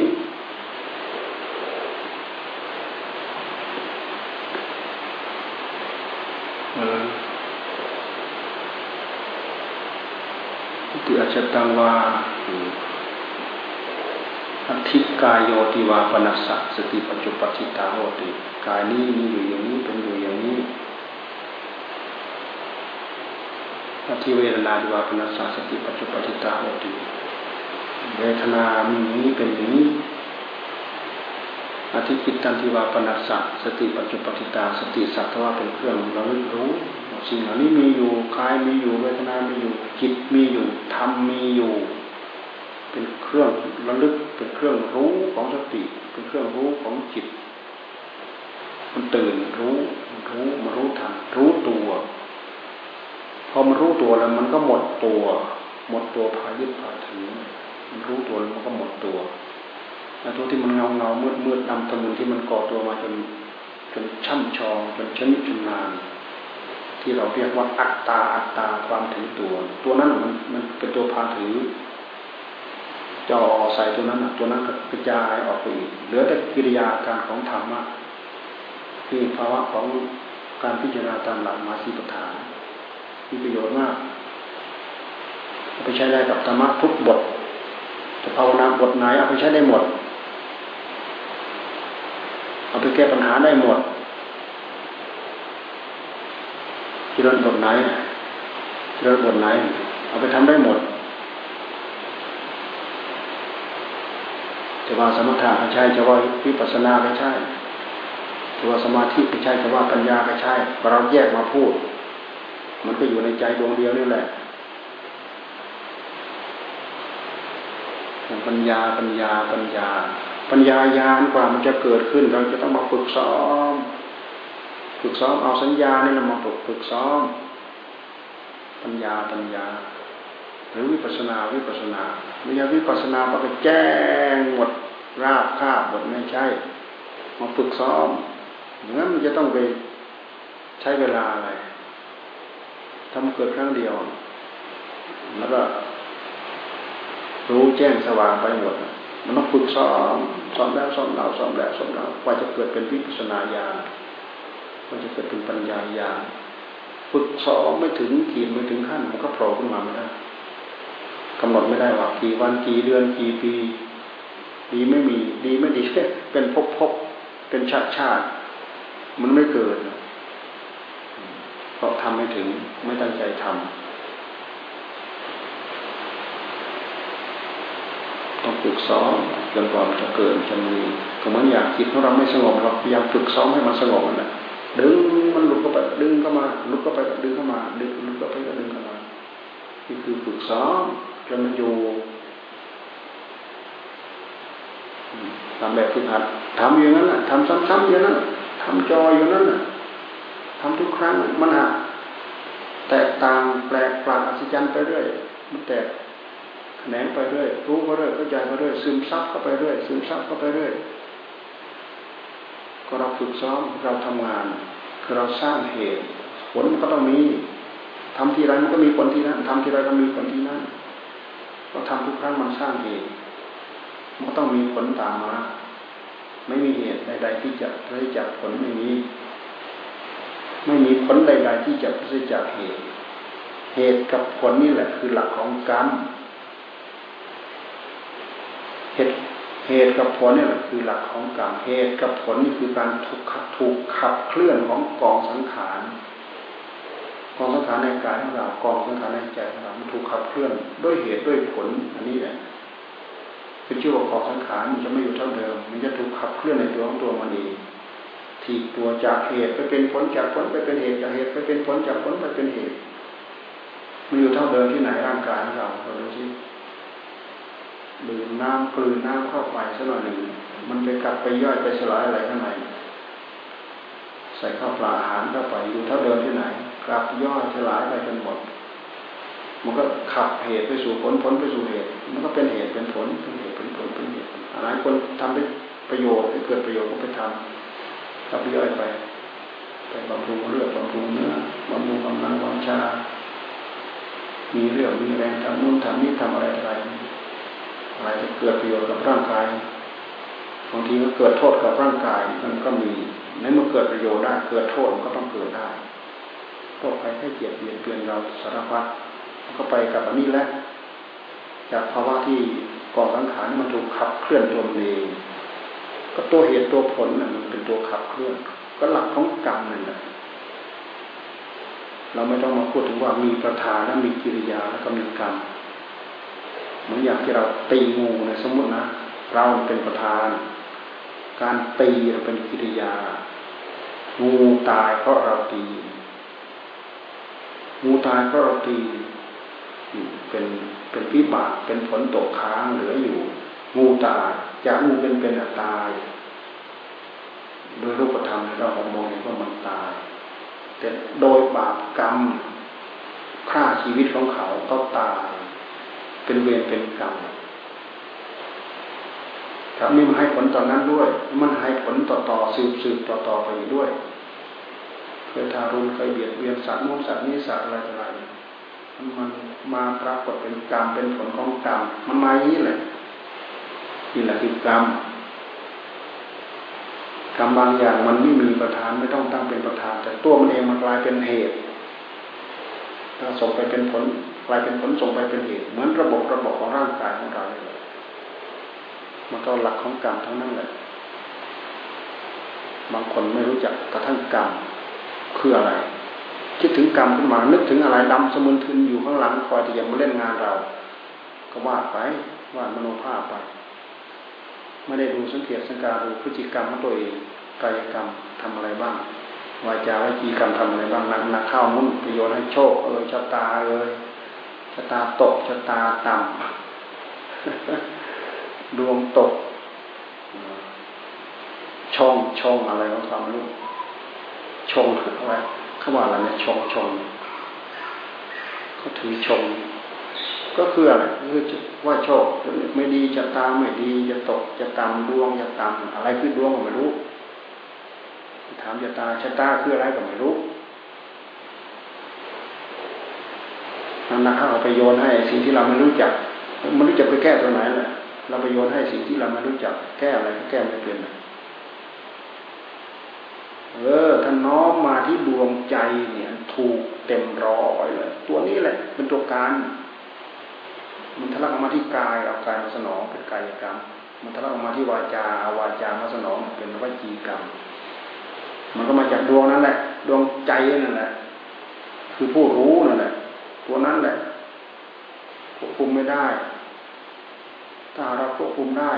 ติอาจารย์ตังวาอธิกายโยติวาปนัสสะสติปัจจุปัฏฐิตาโหติกายนี้มีอยู่อย่างนี้เป็นอยู่อย่างนี้อธิเวทนาติวาปนัสสะสติปัจจุปัฏฐิตาโหติเวทนามีนี้เป็นอย่างนี้อธิกิตตันทิวาปนัสสะสติปัจจุปฏิตาสติสัตถะว่าเป็นเครื่องระลึกรู้สิ่งเหล่านี้มีอยู่กายมีอยู่เวทนามีอยู่จิตมีอยู่ธรรมมีอยู่เป็นเครื่องระลึกเป็นเครื่องรู้ของสติเป็นเครื่องรู้ของจิตมันตื่นรู้มารู้ธรรมรู้ตัวพอมันรู้ตัวแล้วมันก็หมดตัวพายึดพาถือมันรู้ตัวแล้วมันก็หมดตัวไอ้ตัวที่มันเงามืดดำตะมึนที่มันก่อตัวมาจนช่ำชองจนชนิดชำนาญที่เราเรียกว่าอัตตาความถือตัวนั้นมันเป็นตัวพาถือจ่อใส่ตัวนั้นตัวนั้นกระจายออกไปอีกเหลือแต่กิริยาการของธรรมะที่ภาวะของการพิจารณาตามหลักมหาสติปัฏฐานมีประโยชน์มากไปใช้ได้กับธรรมะทุกบทจะภาวนาบทไหนเอาไปใช้ได้หมดเอาไปแก้ปัญหาได้หมด เจริญบทไหนเจริญบทไหนเอาไปทำได้หมดแต่ว่าสมถะก็ใช่แต่ว่าวิปัสสนาก็ใช่แต่ว่าสมาธิก็ใช่แต่ว่าปัญญาก็ใช่เราแยกมาพูดมันก็อยู่ในใจดวงเดียวนี่แหละปัญญาญาณกว่ามันจะเกิดขึ้นเราจะต้องมาฝึกซ้อมเอาสัญญาเนี่ยเรามาฝึกซ้อมปัญญาหรือวิปัสสนาไม่ใช่วิปัสสนาไปแจ้งหมดราบคาบหมดไม่ใช่มาฝึกซ้อมอย่างนั้นมันจะต้องไปใช้เวลาอะไรทำเกิดครั้งเดียวแล้วก็รู้แจ้งสว่างไปหมดมันต้องฝึกซ้อมแล้วกว่าจะเกิดเป็นวิปัสสนาญาณกว่าจะเกิดเป็นปัญญาญาณฝึกซ้อมไม่ถึงขีดไม่ถึงขั้นมันก็โผล่ขึ้นมาไม่ได้กำหนดไม่ได้ว่ากี่วันกี่เดือนกี่ปีดีไม่มีดีไม่ดีแค่เป็นพบเป็นชาติมันไม่เกิดเพราะทำไม่ถึงไม่ตั้งใจทำต้องฝึกซ้อมจนกว่ามันจะเกิดจะมีก็เหมือนอย่างจิตของเราไม่สงบเราพยายามฝึกซ้อมให้มันสงบนั่นแหละดึงมันหลุดเข้าไปดึงเข้ามาหลุดเข้าไปดึงเข้ามาดึงหลุดเข้าไปดึงเข้ามานี่คือฝึกซ้อมจนมันอยู่ทำแบบฝึกหัดทำอย่างนั้นแหละทำซ้ำๆอย่างนั้นทำจอยอย่างนั้นทำทุกครั้งมันหักแตกต่างแปลกประหลาดอัศจรรย์ไปเรื่อยมันแตกแขนงไปเรื่อยรู้ไปเรื่อยเข้าใจไปเรื่อยซึมซับเข้าไปเรื่อยก็เราฝึกซ้อมเราทำงานคือเราสร้างเหตุผลมันก็ต้องมีทำทีไรมันก็มีผลที่นั้นทำทีไรก็มีผลที่นั้นเราทำทุกครั้งมันสร้างเหตุมันก็ต้องมีผลตามมาไม่มีเหตุใดๆที่จะปราศจากผลไม่มีผลใดๆที่จะปราศจากเหตุกับผลนี่แหละคือหลักของกรรมเหตุกับผลนี่แหละคือหลักของกรรมเหตุกับผลนี่คือการถูกขับเคลื่อนของกองสังขารในกายของเรากองสังขารในใจของเรามันถูกขับเคลื่อนด้วยเหตุด้วยผลอันนี้แหละคือชื่อว่ากองสังขารมันจะไม่อยู่เท่าเดิมมันจะถูกขับเคลื่อนในตัวของตัวมันเองที่ตัวจากเหตุไปเป็นผลจากผลไปเป็นเหตุจากเหตุไปเป็นผลจากผลไปเป็นเหตุมันอยู่เท่าเดิมที่ไหนร่างกายของเราเราดูสิดื่มน้ำกลืนน้ำเข้าไปสักหน่อยหนึ่งมันไปกลับไปย่อยไปสลายอะไรข้างในใส่ข้าวปลาอาหารเข้าไปอยู่เท่าเดิมที่ไหนกลับย่อยสลายไปจนหมดมันก็ขับเหตุไปสู่ผลผลไปสู่เหตุมันก็เป็นเหตุเป็นผลเป็นเหตุเป็นผลเป็นเหตุหลายคนทำได้ประโยชน์ได้เกิดประโยชน์ก็ไปทำกลับย่อยไปบำรุงเลือดบำรุงเนื้อบำรุงกำลังวังชามีเรี่ยวมีแรงทำนู่นทำนี่ทำอะไรจะเกิดประโยชน์กับร่างกายบางทีก็เกิดโทษกับร่างกายมันก็มีในเมื่อเกิดประโยชน์ได้เกิดโทษก็ต้องเกิดได้โทษไปให้เกียรติเบียดเบียนเราสารพัดก็ไปกับอันนี้แหละจากภาวะที่กองสังขารมันถูกขับเคลื่อนตัวเองก็ตัวเหตุตัวผลน่ะมันเป็นตัวขับเคลื่อนก็หลักของกรรมนั่นแหละเราไม่ต้องมาพูดถึงว่ามีประธานและมีกิริยาและกำหนดกรรมเหมือนอย่างที่เราตีงูในสมมตินะเราเป็นประธานการตีเป็นกิริยางูตายเพราะเราตีงูตายเพราะเราตีเป็นวิบากเป็นผลตกค้างเหลืออยู่งูตายจากงูเป็นตายโดยรูปธรรมเรามองเห็นว่ามันตายแต่โดยบาปกรรมฆ่าชีวิตของเขาเขาตายเป็นเวรเป็นกรรมครับนี่มันให้ผลต่อนั้นด้วยมันให้ผลต่อสืบต่อไปด้วยเคยทารุณเคยเบียดเบียนสัตว์นู้นสัตว์นี้สัตว์อะไรมันมาปรากฏเป็นกรรมเป็นผลของกรรมมันมาอย่างนี้แหละนี่แหละคือกรรมบางอย่างมันไม่มีประธานไม่ต้องตั้งเป็นประธานแต่ตัวมันเองมันกลายเป็นเหตุส่งไปเป็นผลกลายเป็นผลส่งไปเป็นเหตุเหมือนระบบของร่างกายของเราเลยมันก็หลักของกรรมทั้งนั้นแหละบางคนไม่รู้จักกระทั่งกรรมคืออะไร คิดถึงกรรมขึ้นมานึกถึงอะไรดำสมุนทึนอยู่ข้างหลังคอยที่จะมาเล่นงานเราก็วาดไปวาดมโนภาพไปไม่ได้ดูสังเกตสังการดูพฤติกรรมของตัวเองกายกรรมทำอะไรบ้างวาจาวจีกรรมทำอะไรบ้างนักข้าวมุ่นประโยชน์ให้โชคชะตาชะตาตกชะตาต่ำดวงตกช่องอะไรของความรู้ชงอะไรเขาว่าอะไรเนี่ยชงเขาถือชงก็คืออะไรคือว่าโชคไม่ดีจะตามไม่ดีจะตกจะตามดวงจะตามอะไรคือดวงก็ไม่รู้ถามชะตาคืออะไรก็ไม่รู้นั่นนะครับเราไปโยนให้สิ่งที่เราไม่รู้จักมันรู้จักไปแก้ตัวไหนล่ะเราไปโยนให้สิ่งที่เราไม่รู้จักแก้อะไรก็แก้ไม่เป็นท่านน้อมมาที่ดวงใจเนี่ยถูกเต็มร้อยเลยตัวนี้แหละเป็นตัวการมันทะลักออกมาที่กายเอากายมาสนองเป็นกายกรรมมันทะลักออกมาที่วาจาวาจามาสนองเป็นวจีกรรมมันก็มาจากดวงนั้นแหละดวงใจนั่นแหละคือผู้รู้นั่นแหละตัวนั้นแหละควบคุมไม่ได้ถ้าเราควบคุมได้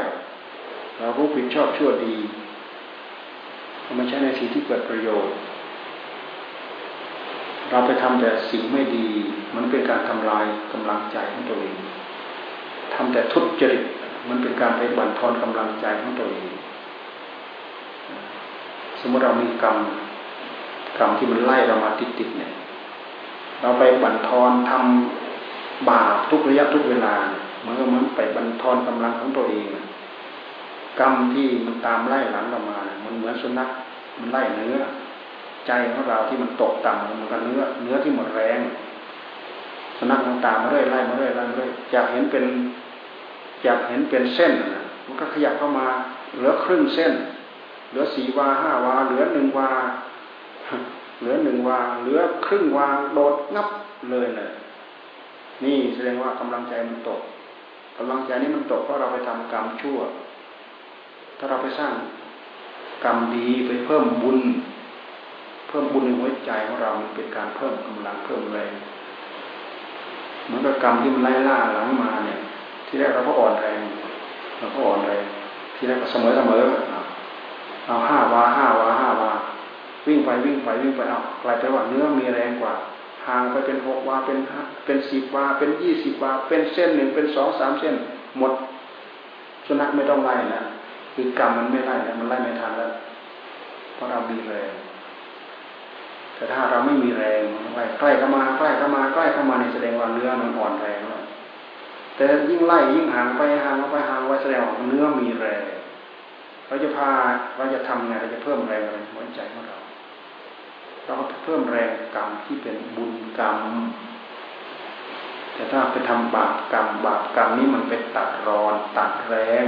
เรารู้ผิดชอบชั่วดีมันใช้ในสิ่งที่เกิดประโยชน์เราไปทำแต่สิ่งไม่ดีมันเป็นการทำลายกำลังใจของตัวเองทำแต่ทุจริตมันเป็นการไปบั่นทอนกำลังใจของตัวเองสมมติเรามีกรรมที่มันไล่เรามาติดเนี่ยเราไปบั่นทอนทำบาปทุกระยะทุกเวลามันก็เหมือนไปบั่นทอนกำลังของตัวเองกรรมที่มันตามไล่หลังเรามามันเหมือนสุนัขมันไล่เนื้อใจของเราที่มันตกต่ำมันก็เนื้อที่หมดแรงสุนัขมันตามมาเรื่อยไล่มาเรื่อยไล่มาเรื่อยอยากเห็นเป็นเส้นมันก็ขยับเข้ามาเหลือครึ่งเส้นเหลือ4วา5วาเหลือ1วาเหลือครึ่งวาโดดงับเลยน่ะนี่แสดงว่ากำลังใจมันตกกำลังใจนี้มันตกเพราะเราไปทำกรรมชั่วถ้าเราไปสร้างกรรมดีไปเพิ่มบุญในหัวใจของเรามันเป็นการเพิ่มกำลังเพิ่มแรงเหมือนกับกรรมที่มันไล่ล่าหลังมาเนี่ยที่แรกเราก็อ่อนแรงที่แรกก็เสมอเอา5 วาวิ่งไปเอากลายเป็นว่าเนื้อมีแรงกว่าห่างไปเป็น6 วาเป็น5เป็น10 วาเป็น20 วาเป็นเส้น1เป็น2 3เส้นหมดสุนัขไม่ต้องไล่นะคือกรรมมันไม่ไล่แล้วมันไล่ไม่ทันแล้วเพราะเรามีแรงแต่ถ้าเราไม่มีแรงใกล้เข้ามาในแสดงว่าเนื้อมันอ่อนแรงแล้วแต่ยิ่งไล่ยิ่งห่างไปแสดงว่าเนื้อมีแรงเราจะทำไงเราจะเพิ่มแรงอะไรหัวใจของเราเราเพิ่มแรงกรรมที่เป็นบุญกรรมแต่ถ้าไปทำบาปกรรมนี้มันเป็นตัดรอนตัดแรง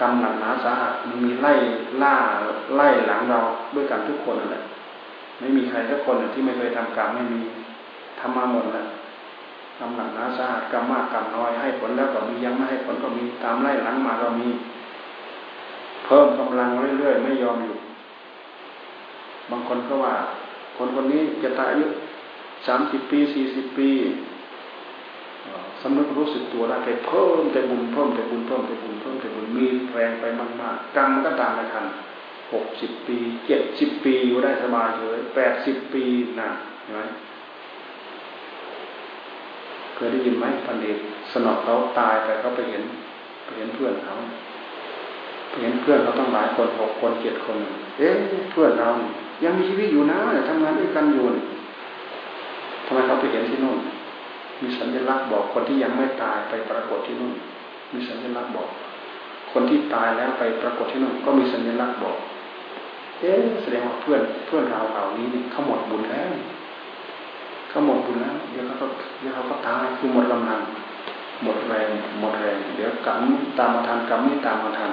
กรรมหนักหนาสาหัสมันมีไล่หลังเราด้วยกันทุกคนแหละไม่มีใครสักคนที่ไม่เคยทำกรรมไม่มีทำมาหมดแหละกรรมหนักหนาสาหัสกรรมมากกรรมน้อยให้ผลแล้วก็มียังไม่ให้ผลก็มีตามไล่หลังมาเรามีเพิ่มกำลังเรื่อยๆไม่ยอมหยุดบางคนก็ว่าคนนี้จะตายอายุ30 ปี40 ปีสำนึกรู้สึกตัวได้ไปเพิ่มแต่บุญมีแรงไปมากๆกรรมก็ตามมาทัน60 ปี70 ปีอยู่ได้สบายเลย80 ปีนะเห็นไหมเคยได้ยินไหมพันเอกสนอเขาตายไปเขาไปเห็นเพื่อนเขาต้องหลายคน6 คน7 คนเพื่อนเรายังมีชีวิตอยู่นะทำงานด้วยกันอยู่ทำไมเขาไปเห็นที่นู่นมีสัญลักษณ์บอกคนที่ยังไม่ตายไปปรากฏที่นู่นมีสัญลักษณ์บอกคนที่ตายแล้วไปปรากฏที่นู่นก็มีสัญลักษณ์บอกแสดงว่าเพื่อนเราเหล่านี้เนี่ยเขาหมดบุญแล้วเดี๋ยวเขาก็ตายคือหมดกำลังหมดแรงเดี๋ยวกรรมตามมาทันกรรมนี่ตามมาทัน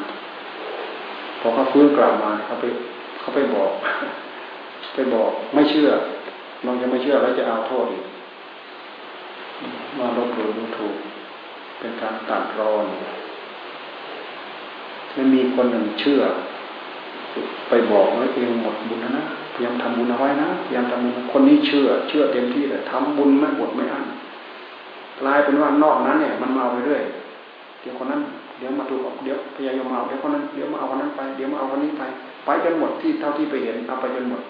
พอเขาฟื้นกลับมาเขาไปบอกไม่เชื่อน้องจะไม่เชื่อแล้วจะเอาโทษอีกมาลบหลู่ดูถูกเป็นการตัดรอนไม่มีคนหนึ่งเชื่อไปบอกว่าเองหมดบุญนะไป ยังทำบุญเอาไว้นะยังทำบุญคนนี้เชื่อเต็มที่เลยทำบุญไม่หมดไม่อั้นกลายเป็นว่านอกนั้นเนี่ยมันมาไปเรื่อยเดี๋ยวคนนั้นเดี๋ยวมาดูเดี๋ยวพยายามมาเอาเดี๋ยวคนนั้นเดี๋ยวมาเอาคนนั้นไปเดี๋ยวมาเอาคนนี้ไปจนหมดที่เท่าที่ไปเห็นเอาไปจนหมด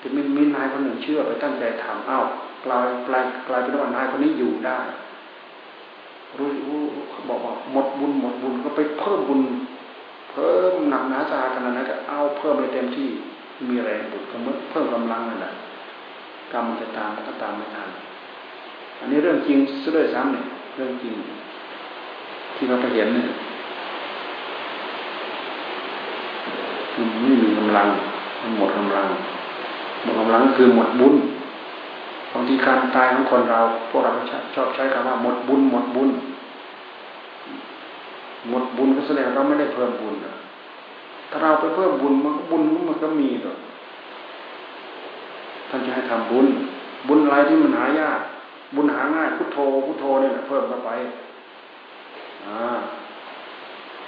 ถึงมีนายคนหนึ่งเชื่อไปตั้งใจถามเอ้ากลายเป็นว่านายคนนี้อยู่ได้รู้บอกหมดบุญก็ไปเพิ่มบุญเพิ่มหนักหนาสาหัสขนาดนั้นก็เอาเพิ่มเลยเต็มที่มีแรงบุญเพิ่มกำลังนั่นแหละกรรมมันจะตามไม่ทันอันนี้เรื่องจริงซะด้วยซ้ำเนี่ยเรื่องจริงที่เราไปเห็นเนี่ยมันไม่มีกำลังมันหมดกำลังคือหมดบุญบางทีการตายของคนเราพวกเราชอบใช้คำว่าหมดบุญก็แสดงเราไม่ได้เพิ่มบุญนะถ้าเราไปเพิ่มบุญมันก็มีหรอกท่านจะให้ทำบุญอะไรที่มันหายากบุญหาง่ายพุทโธเนี่ยเพิ่มเข้าไป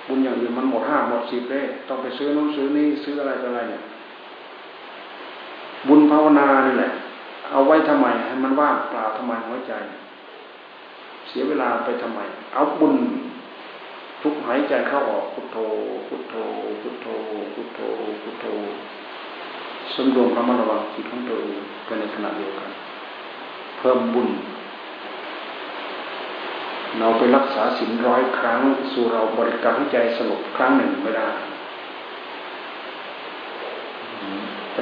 บุญอย่างอื่นมันหมด5หมด10เลยต้องไปซื้อนู้นซื้อนี่ซื้ออะไรต่ออะไรเนี่ยบุญภาวนานี่แหละเอาไว้ทำไมให้มันว่างเปล่าทำไมหัวใจเสียเวลาไปทำไมเอาบุญทุกหายใจเข้าออกพุทโธพุทโธพุทโธพุทโธพุทโธสำรวมระมัดระวังจิตของตัวเองเป็นในขณะเดียวกันเพิ่มบุญเราไปรักษาศีลร้อยครั้งสู่เราบริกรรมใจสงบครั้งหนึ่งไม่ได้ไป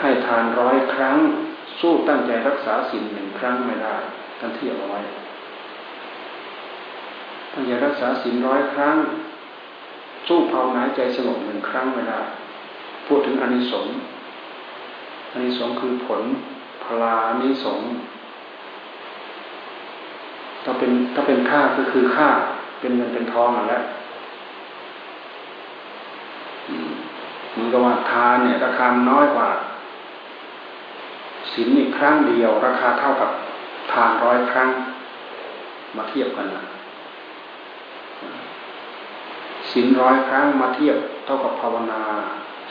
ให้ทานร้อยครั้งสู้ตั้งใจรักษาศีลหนึ่งครั้งไม่ได้กันเที่ยวเอาไว้ตั้งใจรักษาศีลร้อยครั้งสู้ภาวนาใจสงบหนึ่งครั้งไม่ได้พูดถึงอานิสงส์คือผลพลานิสงส์ถ้าเป็นค่าก็คือค่าเป็นเงินเป็นทองนั่นแหละเหมือนกับว่าทานเนี่ยราคาน้อยกว่าศีลนี่ครั้งเดียวราคาเท่ากับทานร้อยครั้งมาเทียบกันนะศีลร้อยครั้งมาเทียบเท่ากับภาวนา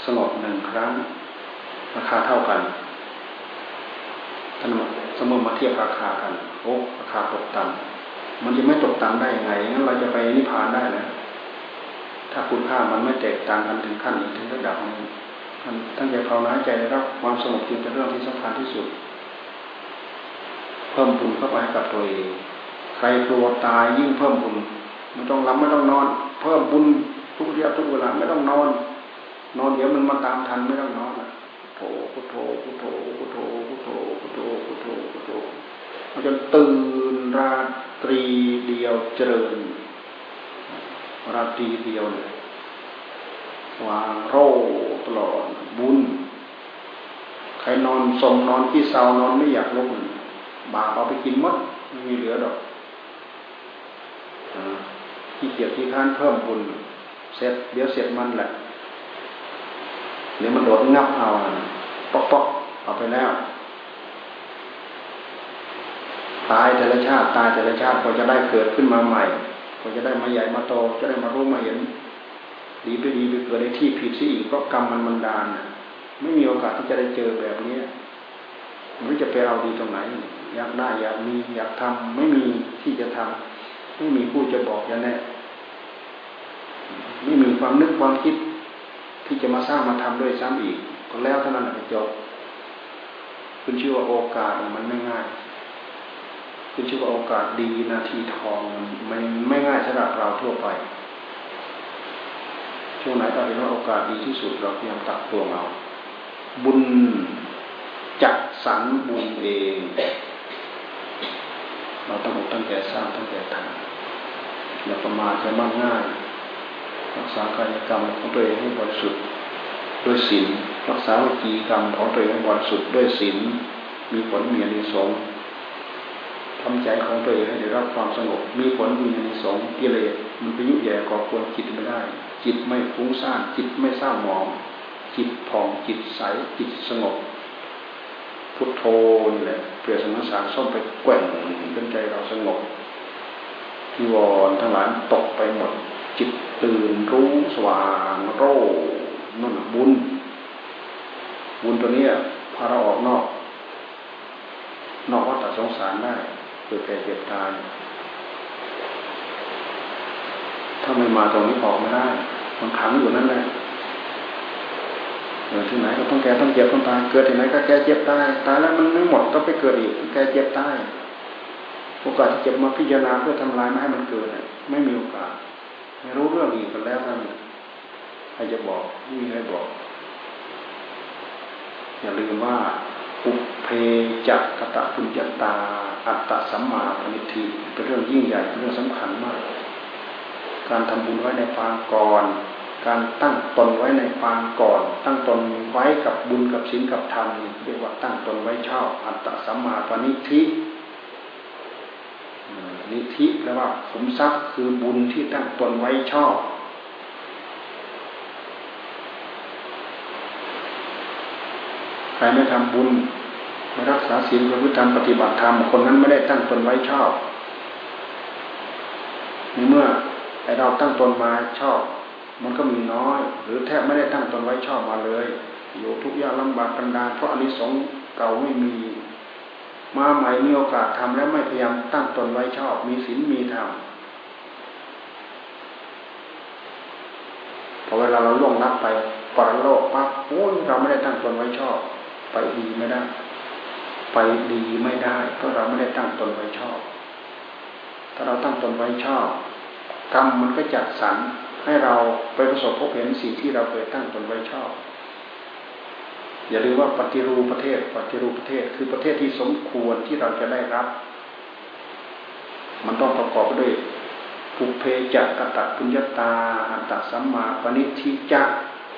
สงบหนึ่งครั้งราคาเท่ากันทั้งหมดสมมติมาเทียบราคากันโอ้ราคาตกต่ำมันจะไม่ตกต่ำได้ยังไงงั้นเราจะไปนิพพานได้นะถ้าคุณค่ามันไม่แตกต่างกันถึงขั้นถึงระดับนี้ตั้งใจภาวนาใจรับความสงบจึงเป็นเรื่องที่สำคัญที่สุดเพิ่มบุญเข้าไปกับตัวเองใครกลัวตายยิ่งเพิ่มบุญไม่ต้องหลับไม่ต้องนอนเพิ่มบุญทุกเรื่องทุกเวลาไม่ต้องนอนเดี๋ยวมันมาตามทันไม่ต้องนอนโธพุทโธพุทโธพุทโธพุทโธพุทโธพุทโธพุทโธมันจะตื่นราตรีเดียวเจริญราตรีเดียวเลยวางโรคตลอดบุญใครนอนสมนอนที่เศร้านอนไม่อยากลุกบาปเอาไปกินหมดไม่มีเหลือดอกที่เกียรติที่ค้านเพิ่มบุญเสร็จเดี๋ยวเสร็จมันแหละเดี๋ยวมันโดดงับเอาป๊อกเอาไปแล้วตายแต่ละชาติก็จะได้เกิดขึ้นมาใหม่ก็จะได้มาใหญ่มาโตจะได้มารู้มาเห็นดีไปเกิดในที่ผิดซะอีกเพราะกรรมมันบันดาลไม่มีโอกาสที่จะได้เจอแบบนี้มันจะไปเอาดีตรงไหนอยากได้อยากมีอยากทำไม่มีที่จะทำไม่มีผู้จะบอกจะแนะไม่มีความนึกความคิดที่จะมาสร้างมาทำด้วยซ้ำอีกก็แล้วเท่านั้นจบคุณชื่อว่าโอกาสมันไม่ง่ายคุณชื่อว่าโอกาสดีนาทีทองมันไม่ง่ายสำหรับเราทั่วไปช่วงไหนเราเห็นว่าโอกาสดีที่สุดเราพยายามตักตวงเอาบุญจัดสรรบุญเองเราต้องตั้งใจสร้างตั้งใจทำอย่าประมาทใจมากง่ายรักษากายกรรมของตัวเองให้บริสุทธิ์ด้วยศีลรักษาวจีกรรมของตัวเองให้บริสุทธิ์ด้วยศีลมีผลมีอานิสงส์ทำใจของตัวเองให้ได้รับความสงบมีผลมีอานิสงส์กิเลสมันไปยุ่ยแย่ก่อควรจิตไม่ได้จิตไม่ฟุ้งซ่านจิตไม่เศร้าหมองจิตผ่องจิตใสจิตสงบพุทโธนี่แหละเปรียบเสมือนสารส้มไปแกว่งเป็นใจเราสงบนิวรณ์ทั้งหลายตกไปหมดจิตตื่นรู้สว่างโรนั่นบุญ บุญตัวนี้พาเราออกนอกวัฏสงสารได้เกิดแก่เจ็บตายถ้าไม่มาตรงนี้ออกไม่ได้มันขังอยู่นั่นแหละที่ไหนก็ต้องแก่ต้องเจ็บต้องตายเกิดที่ไหนก็แก่เจ็บตายตายแล้วมันไม่หมดต้องไปเกิดอีกแก่เจ็บตายโอกาสที่เจ็บมาพิจารณาเพื่อทำลายไม่ให้มันเกิดไม่มีโอกาสไม่รู้เรื่องอีกกันแล้วนั่นใครจะบอกไม่มีใครบอกอย่าลืมว่าอุเพจักขตะปุญญาตาอัตตสัมมาปณิทิเป็นเรื่องยิ่งใหญ่เป็นเรื่องสำคัญมากการทำบุญไว้ในปางก่อนการตั้งตนไว้ในปางก่อนตั้งตนไว้กับบุญกับศีลกับธรรมเรียกว่าตั้งตนไว้ชอบอัตตสัมมาปณิทินิธิแปลว่าสมทรัพย์คือบุญที่ตั้งตนไว้ชอบใครไม่ทำบุญไม่รักษาศีลประพฤติธรรมปฏิบัติธรรมคนนั้นไม่ได้ตั้งตนไว้ชอบเมื่อไอเราตั้งตนมาชอบมันก็มีน้อยหรือแทบไม่ได้ตั้งตนไว้ชอบมาเลยอยู่ทุกยากลำบากกันดารเพราะอานิสงส์เก่าไม่มีมาใหม่มีโอกาสทำแล้วไม่พยายามตั้งตนไว้ชอบมีศีลมีธรรมพอเวลาเราล่วงลับไปปรโลกปั๊บโอ้ยเราไม่ได้ตั้งตนไว้ชอบไปดีไม่ได้ไปดีไม่ได้เพราะเราไม่ได้ตั้งตนไว้ชอบถ้าเราตั้งตนไว้ชอบกรรมมันก็จัดสรรให้เราไปประสบพบเห็นสิ่งที่เราเคยตั้งตนไว้ชอบอย่าลืมว่าปฏิรูปประเทศคือประเทศที่สมควรที่เราจะได้รับมันต้องประกอบด้วยปุเพจักขตปุญญาตาอัตตสัมมาปณิทิจะ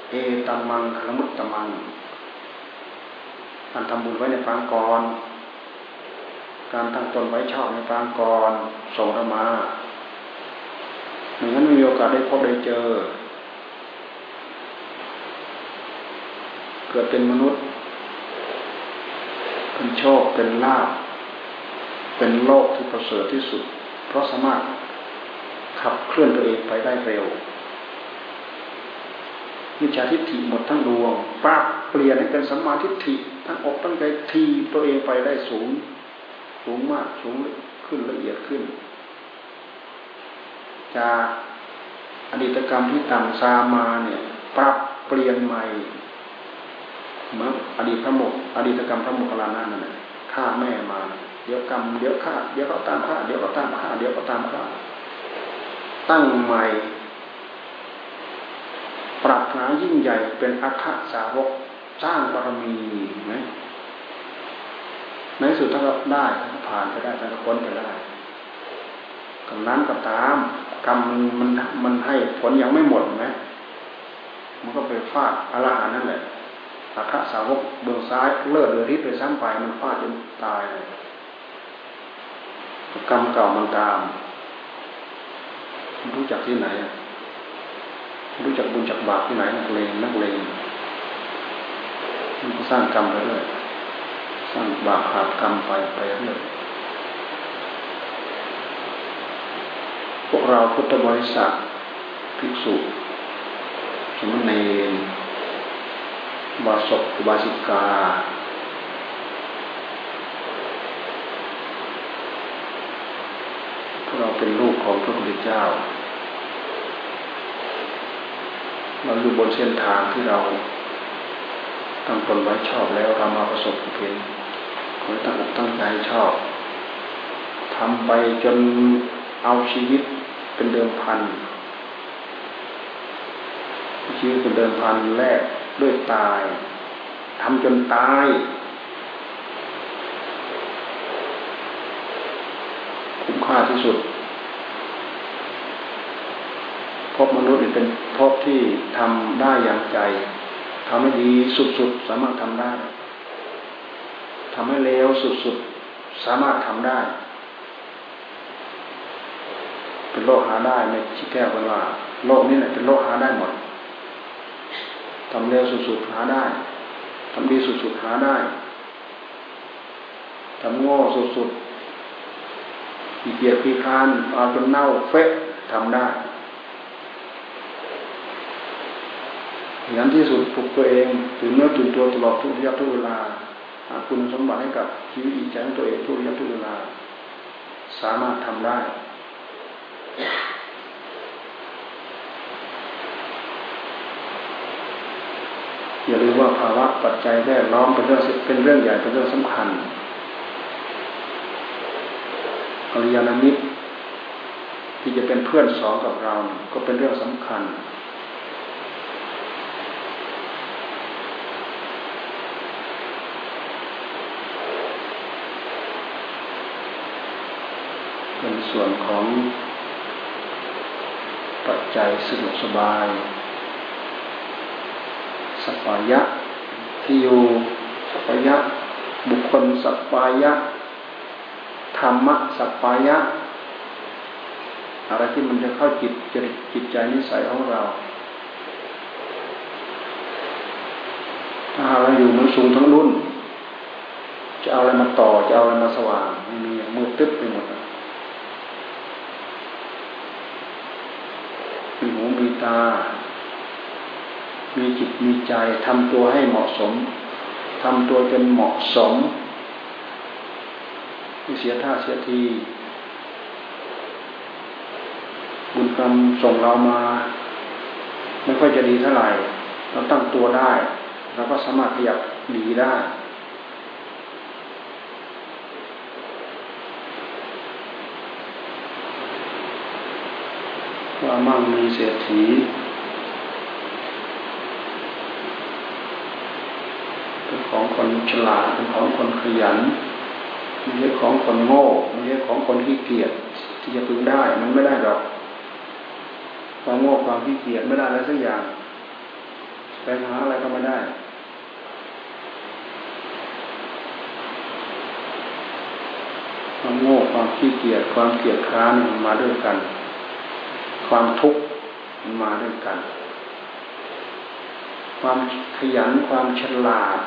เอตัมมังคลมุตตมังการทำบุญไว้ในปางก่อนการตั้งตนไว้ชอบในปางก่อนส่งธรรมะงั้นไม่มีโอกาสได้พบได้เจอเกิดเป็นมนุษย์เป็นโชคเป็นลาภเป็นโลกที่ประเสริฐที่สุดเพราะสามารถขับเคลื่อนตัวเองไปได้เร็วมิจฉาทิฏฐิหมดทั้งดวงปรับเปลี่ยนให้เป็นสัมมาทิฏฐิทั้งอกตั้งใจทีตัวเองไปได้สูงมากสูงขึ้นละเอียดขึ้นจากอดีตกรรมที่ต่ำซามาเนี่ยปรับเปลี่ยนใหม่เหมือนอดีตกรรมพระโมคคัลลานะนั่นแหละฆ่าแม่มาเดี๋ยวกรรมเดี๋ยวฆ่าเดี๋ยวก็ตามฆ่าเดี๋ยวก็ตามฆ่าเดี๋ยวก็ตามฆ่าตั้งใหม่ปรารถนายิ่งใหญ่เป็นอัคคะสาวกสร้างบารมีนะในสุดถ้าเราได้ผ่านไปได้แต่ละคนไปได้กรรมนั้นก็ตามกรรมมันให้ผลยังไม่หมดนะมันก็ไปฟาดอรหันต์นั่นแหละอัคคะสาวกเบื้องซ้ายเลิศเดือดริบไปซ้ำไปมันฟาดจนตายเลยกรรมเก่ามันตามรู้จักที่ไหนรู้จักบุญจักบาปที่ไหนนักเลงมันก็สร้างกรรมไปเรื่อยสร้างบาปหาบกรรมไปเรื่อยพวกเราพุทธบริษัทภิกษุสมณีบาศกบาสิกาพวกเราเป็นลูกของพระพุทธเจ้าเราอยู่บนเส้นทางที่เราตั้งตนไว้ชอบแล้วเรามาประสบเพียงขอให้ตั้งใจชอบทำไปจนเอาชีวิตเป็นเดิมพันชีวิตเป็นเดิมพันแรกด้วยตายทำจนตายคุ้มค่าที่สุดพบมนุษย์เป็นพบที่ทำได้อย่างใจทำให้ดีสุดๆสามารถทำได้ทำให้เลวสุดๆสามารถทำได้เป็นโลกหาได้ในชิแก้วเวลาโลกนี้แหละเป็นโลกหาได้หมดทำเร็วสุดๆหาได้ทำดีสุดๆหาได้ทำโง่สุดๆขี้เกียจขี้คร้านเอาจนเน่าเฟะทำได้ อย่างที่สุดปลุกตัวเองตื่นเนื้อตื่นตัวตลอดทุกระยะทุกเวลาหาคุณสมบัติให้กับชีวิตใจของตัวเองทุกระยะทุกเวลาสามารถทำได้อย่าลืมว่าภาวะปัจจัยแวดล้อมเป็นเรื่องใหญ่เป็นเรื่องสำคัญกัลยาณมิตรที่จะเป็นเพื่อนสองกับเราก็เป็นเรื่องสำคัญเป็นส่วนของปัจจัยสะดวกสบายสัพพายะที่อยู่สัพพายะบุคคลสัพพายะธรรมะสัพพายะอะไรที่มันจะเข้าจิตใจนิสัยของเราถ้าเราอยู่มันสูงทั้งรุ่นจะเอาอะไรมาต่อจะเอาอะไรมาสว่างมีมืดตึ๊บไปหมดมีหูมีตามีจิตมีใจทำตัวให้เหมาะสมทำตัวเป็นเหมาะสมไม่เสียท่าเสียทีบุญกรรมส่งเรามาไม่ค่อยจะดีเท่าไหร่เราตั้งตัวได้เราก็สามารถขยับดีได้ว่ามั่งมีเศรษฐีเป็นของคนฉลาดเป็นของคนขยันไม่ใช่ของคนโง่ไม่ใช่ของคนขี้เกียจที่จะพึงได้มันไม่ได้หรอกความโง่ความขี้เกียจไม่ได้อะไรสักอย่างแต่หาอะไรก็ไม่ได้ความโง่ความขี้เกียจความเกียจคร้านมันมาด้วยกันความทุกข์มันมาด้วยกันความขยันความฉลาด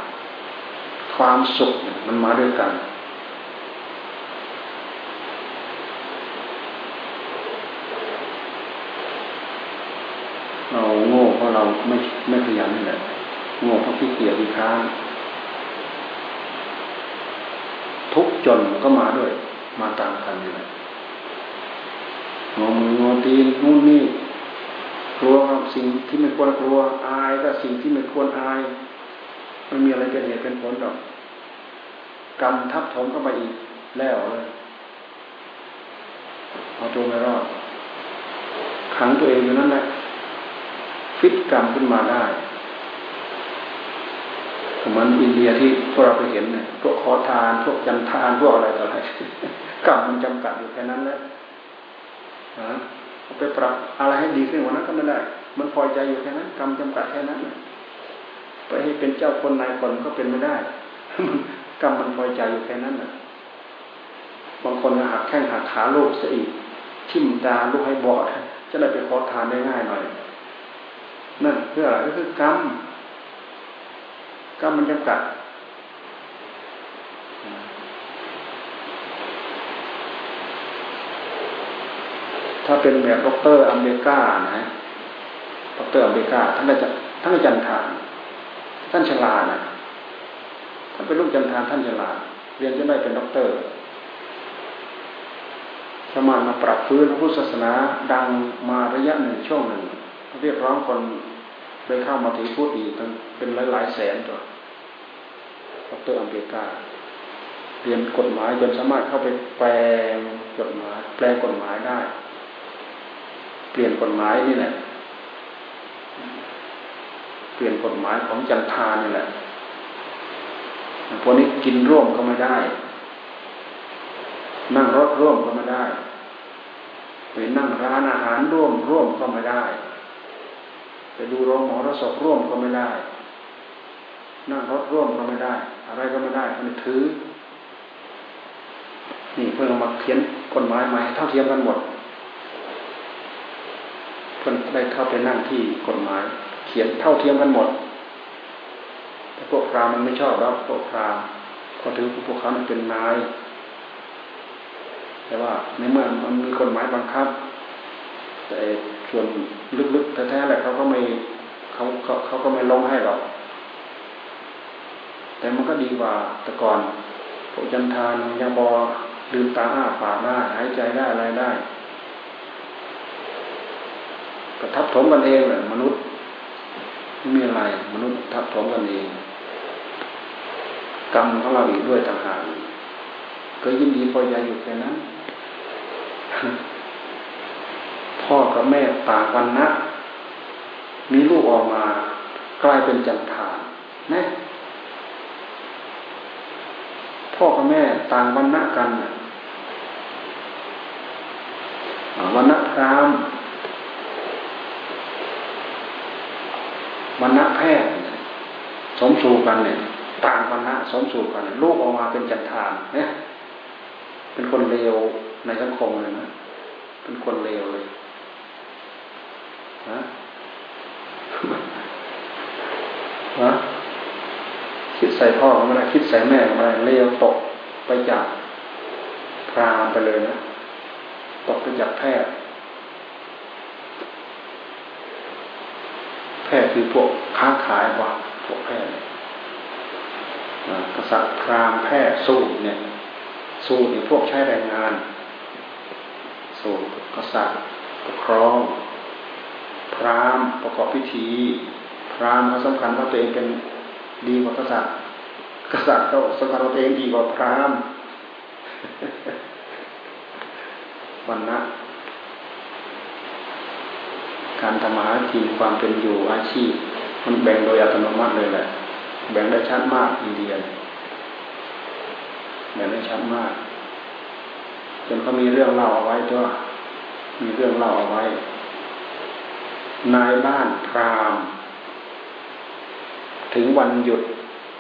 ความสุขมันมาด้วยกันเราโง่เพราะเราไม่ขยันนี่แหละโง่เพราะขี้เกียจค้างทุกจนก็มาด้วยมาตามกันนี่แหละงอมืองอตีนนู่นนี่กลัวสิ่งที่ไม่ควรกลัวอายก็สิ่งที่ไม่ควรอายไม่มีอะไรเป็นเหตุเป็นผลหรอกกรรมทับถมเข้าไปอีกแล้วเลยเอาตัวไม่รอดขังตัวเองอยู่นั่นแหละฟิตกรรมขึ้นมาได้เหมือนอินเดียที่พวกเราไปเห็นเนี่ยพวกขอทานพวกยันทานพวกอะไรต่ออะไรกรรมมันจำกัดอยู่แค่นั้นแหละไปปรับอะไรให้ดีขึ้นกว่านั้นก็ไม่ได้มันพอใจอยู่แค่นั้นกรรมจำกัดแค่นั้นไปให้เป็นเจ้าคนนายคนก็เป็นไม่ได้กรรมมันพอใจอยู่แค่นั้นบางคนหักแข้งหักขาโลภซะอีกทิ่มตาลูกให้บอดจะได้ไปขอทานได้ง่ายหน่อยนั่นเพื่ออะไรก็คือกรรมกรรมมันจำกัดถ้าเป็นแบบด็อกเตอร์อเมริกานะด็อกเตอร์อเมริกาท่านอาจารย์ทานท่านฉลาดนะท่านเป็นลูกอาจารย์ทานท่านฉลาดเรียนจนได้เป็นด็อกเตอร์สามารถมาปรับฟื้นพระพุทธศาสนาดังมาระยะหนึ่งช่วงหนึ่งเรียกร้องคนได้เข้ามาถือพุทธอีกเป็นหลายแสนตัวด็อกเตอร์อเมริกาเรียนกฎหมายจนสามารถเข้าไปแปลกฎหมายได้เปลี่ยนกฎหมายนี่แหละเปลี่ยนกฎหมายของจันทานี่แหละพวกนี้กินร่วมก็ไม่ได้นั่งรถร่วมก็ไม่ได้ไปนั่งร้านอาหารร่วมก็ไม่ได้ไปดูโรงหมอรสพร่วมก็ไม่ได้นั่งรถร่วมก็ไม่ได้อะไรก็ไม่ได้มันถือนี่เพิ่งมาเขียนกฎหมายใหม่เท่าเทียมกันหมดคนได้เข้าไปนั่งที่กฎหมายเขียนเท่าเทียมกันหมดแต่พวกพราหมณ์มันไม่ชอบแล้วพวกพราหมณ์เขาถือพวกเขาเป็นนายแต่ว่าในเมื่อมันมีกฎหมายบังคับแต่ส่วนลึกๆแท้ๆแหละเขาก็ไม่ เขาก็ไม่ล้มให้หรอกแต่มันก็ดีกว่าแต่ก่อนผมยังทานยังบอลืมตาอ้าปากได้หายใจได้อะไรได้ก็ทับถมกันเองแหละมนุษย์ไม่มีอะไรมนุษย์ทับถมกันเองกรรมของเราอีกด้วยต่างหากก็ยินดีพอใจอยู่แค่นั้นพ่อกับแม่ต่างวันนะมีลูกออกมากลายเป็นจันทานนะพ่อกับแม่ต่างวันนะกันวันนะพราหมณ์วันนะแพทย์สมสู่กันเนี่ยต่างวันนะสมสู่กันลูกออกมาเป็นจันทานนะเป็นคนเลวในสังคมเลยนะเป็นคนเลวเลยนะนะคิดใส่พ่อก็ไม่ได้คิดใส่แม่ก็ไม่ได้เลวตกไปจากพรามไปเลยนะตกไปจากแพทย์แพทย์คือพวกค้าขายกว่าพวกแพทย์กษัตริย์พรามแพทย์สู้เนี่ยสู้เนี่ยพวกใช้แรงงานสู้กษัตริย์ปกครองพรามประกอบพิธีพรามเขาสำคัญว่าตัวเองเป็นดีกว่ากษัตริย์กษัตริย์ก็สำคัญว่าตัวเองดีกว่าพรามวันนะการทำมาหากินความเป็นอยู่อาชีพมันแบ่งโดยอัตโนมัติเลยแหละแบ่งได้ชัดมากอินเดียแบ่งได้ชัดมากจนเขามีเรื่องเล่าเอาไว้ด้วยมีเรื่องเล่าเอาไว้นายบ้านพราหมณ์ถึงวันหยุด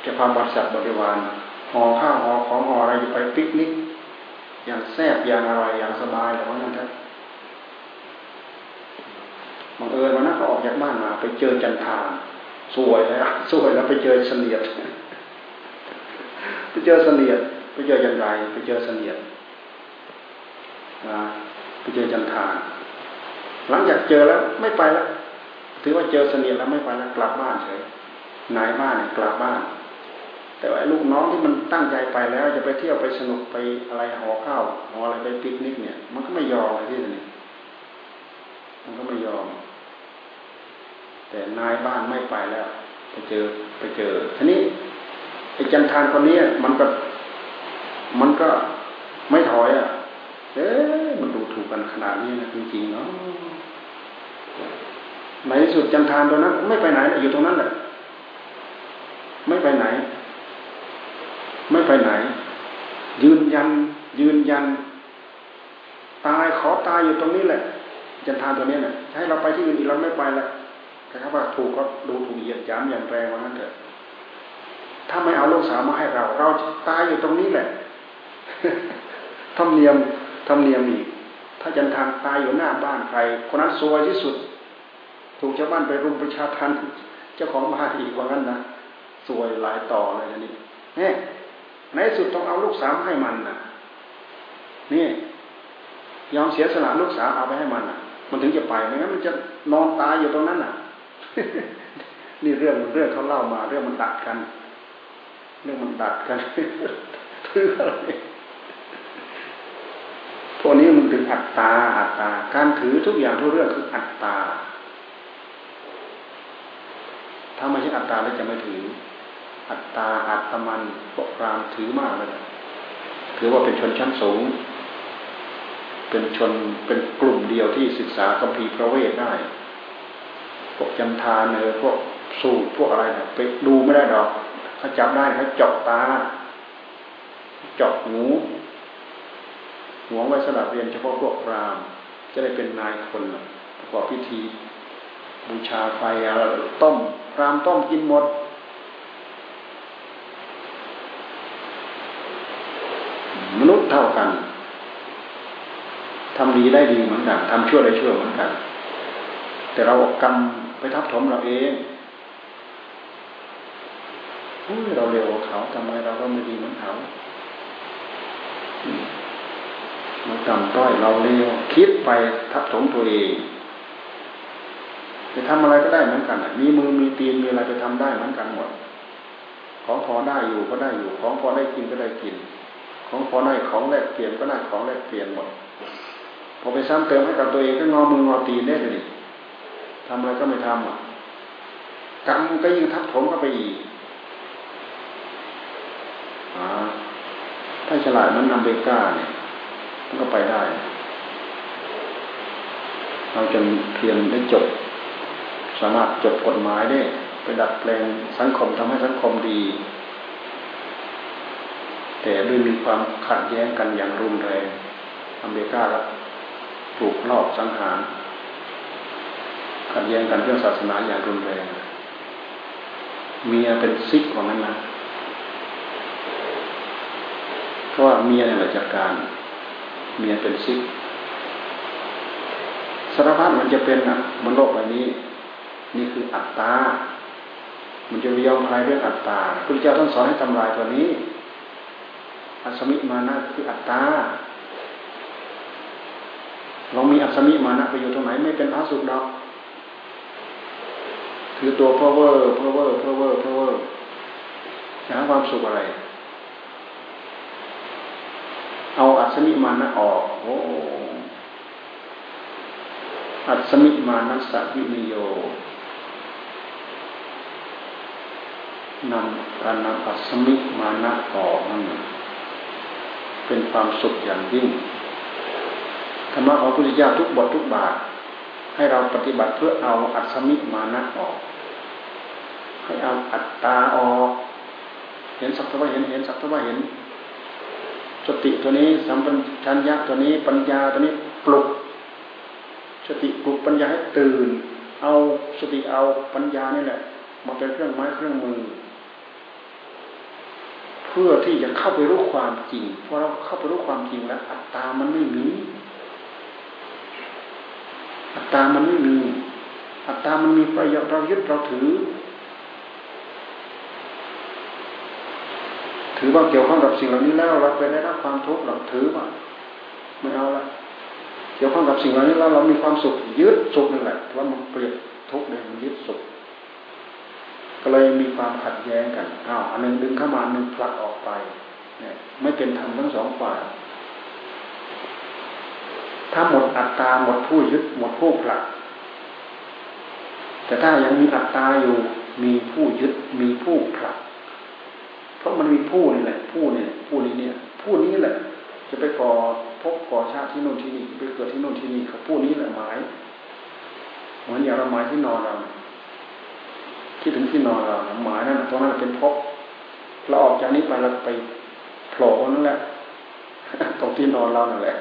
จะพาบริษัทบริวารห่อข้าวห่อของห่ออะไรไปปิกนิกอย่างแซ่บอย่างอร่อยอย่างสบายแต่ว่านั่นแหละบังเอิญวันนั้นก็ออกจากบ้านมาไปเจอจันทาสวยแล้วไปเจอเสนียดไปเจอจันไรไปเจอเสนียดไปเจอจันทาหลังจากเจอแล้วไม่ไปแล้วถือว่าเจอเสนียดแล้วไม่ไปแล้วกลับบ้านเฉยนายบ้านกลับบ้านแต่ว่าลูกน้องที่มันตั้งใจไปแล้วจะไปเที่ยวไปสนุกไปอะไรห่อข้าวห่ออะไรไปปิกนิกเนี่ยมันก็ไม่ยอมเลยที่นี่มันก็ไม่ยอมแต่นายบ้านไม่ไปแล้วไปเจอทีนี้ไอ้จันทานคนนี้มันก็ไม่ถอยอ่ะมันดูถูกกันขนาดนี้นะจริงๆเนาะในที่สุดจันทานตัวนั้นไม่ไปไหนอยู่ตรงนั้นแหละไม่ไปไหนยืนยันตายขอตายอยู่ตรงนี้แหละจันทานตัวนี้น่ะให้เราไปที่อื่นเราไม่ไปละแต่ถ้าว่าถูกก็ดูถูกเหยียดหยามอย่างแรงว่างั้นเถอะถ้าไม่เอาลูกสาวมาให้เราตายอยู่ตรงนี้แหละธรรมเนียมอีกถ้าจันทานตายอยู่หน้าบ้านใครคนนั้นซวยที่สุดถูกชาวบ้านไปรุมประชาทัณฑ์เจ้าของบ้านอีกว่างั้นนะซวยหลายต่อเลยนี่ในสุดต้องเอาลูกสาวให้มันน่ะนี่ยอมเสียสละลูกสาวเอาไปให้มันน่ะมันถึงจะไปไม่งั้นมันจะนอนตายอยู่ตรงนั้นน่ะ นี่เรื่องเขาเล่ามาเรื่องมันดัดกันคืออะไรพวกนี้มันถึงอัตตาการถือทุกอย่างทุกเรื่องคืออัตตาถ้าไม่ใช่อัตตาแล้วจะไม่ถืออัตตาอัตมันพวกพราหมณ์ถือมากเลยถือว่าเป็นชนชั้นสูงเป็นชนเป็นกลุ่มเดียวที่ศึกษาคัมภีร์พระเวทได้พวกจันทาเนอพวกสูตรพวกอะไรเนี่ยไปดูไม่ได้ดอกเขาจับได้เขาเจาะตาเจาะหูหวงไว้สำหรับเรียนเฉพาะพวกพราหมณ์จะได้เป็นนายคนประกอบพิธีบูชาไฟอะไรต้มพราหมณ์ต้มกินหมดมนุษย์เท่ากันทำดีได้ดีเหมือนกันทำชั่วได้ชั่วเหมือนกันแต่เรากรรมไปทับถมเราเองเราเร็วกว่าเขาทำไมเราก็ไม่ดีเหมือนเขาเราต่ำต้อยเราเร็วคิดไปทับถมตัวเอง จะทำอะไรก็ได้เหมือนกันมีมือมีตีนมีอะไรจะทำได้เหมือนกันหมดของพอได้อยู่ก็ได้อยู่ของพอได้กินก็ได้กินของพอได้ของแลกเปลี่ยนก็ได้ของแลกเปลี่ยนหมดพอไปซ้ำเติมให้กับตัวเองก็งอมืองอตีนได้เลยทำอะไรก็ไม่ทำกรรมก็ยิ่งทับถมก็ไปอีกถ้าฉลาดมันอเมริกาเนี่ยมันก็ไปได้เราจะเพียงได้จบสามารถจบกฎหมายได้ไปดัดแปลงสังคมทำให้สังคมดีแต่ด้วยมีความขัดแย้งกันอย่างรุนแรงอเมริกาละถูกลอบสังหารขัดแย้งกันเรื่องศาสนาอย่างรุนแรงเมียเป็นซิกของนั้นนะเพราะว่าเมียในราชการเมียเป็นซิกสารพัดมันจะเป็นอ่ะมันโลกใบนี้นี่คืออัตตามันจะยอมใครเรื่องอัตตาพระเจ้าท่านสอนให้ทำลายตัวนี้อัศมิมานะคืออัตตาเรามีอัศมิมานะไปอยู่ตรงไหนไม่เป็นพระสุขดอกคือตัวพระเวอร์หาความสุขอะไรเอาอัศมิมานะออกโอ้อัศมิมานัสสะวินิโยนำการนำอัศมิมานะออกนั่นเป็นความสุขอย่างยิ่งธรรมะของพระพุทธเจ้าทุกบททุกบาทให้เราปฏิบัติเพื่อเอาอัศมิมานะออกให้เอาอัตตาออกเห็นสักเท่าไหร่เห็นสักเท่าไหร่เห็นสติตัวนี้สัมปชัญญะตัวนี้ปัญญาตัวนี้ปลุกสติปลุกปัญญาให้ตื่นเอาสติเอาปัญญานี่แหละมาเป็นเครื่องไม้เครื่องมือเพื่อที่จะเข้าไปรู้ความจริงเพราะเราเข้าไปรู้ความจริงแล้วอัตตามันไม่มีอัตตามันไม่มีอัตตามันมีประโยชน์เรายึดเราถือว่าเกี่ยวข้องกับสิ่งเหล่านี้แล้วเราไปได้รับความทุกข์เราถือว่าไม่เอาละเกี่ยวข้องกับสิ่งเหล่านี้แล้วเรามีความสุขยึดสุขนั่นแหละว่ามันเปรียบทุกข์เลยมันยึดสุขก็เลยมีความขัดแย้งกันอันนึงดึงเข้ามาอันนึงผลักออกไปเนี่ยไม่เป็นธรรมทั้งสองฝ่ายถ้าหมดอัตตาหมดผู้ยึดหมดผู้ผลักแต่ถ้ายังมีอัตตาอยู่มีผู้ยึดมีผู้ผลักเพราะมันมีผู้นี่แหละผู้นี้ผู้นี้แหละจะไปก่อพบก่อชาติที่โน่นที่นี่ไปเกิดที่โน่นที่นี่ครับผู้นี้แหละหมายเหมือนอย่างเราหมายที่นอนเราคิดถึงที่นอนเราหมายนั่นตรงนั้นเป็นพบเราออกจากนี้ไปเราไปโผล่นั่นแหละตรงที่นอนเรานั่นแหละ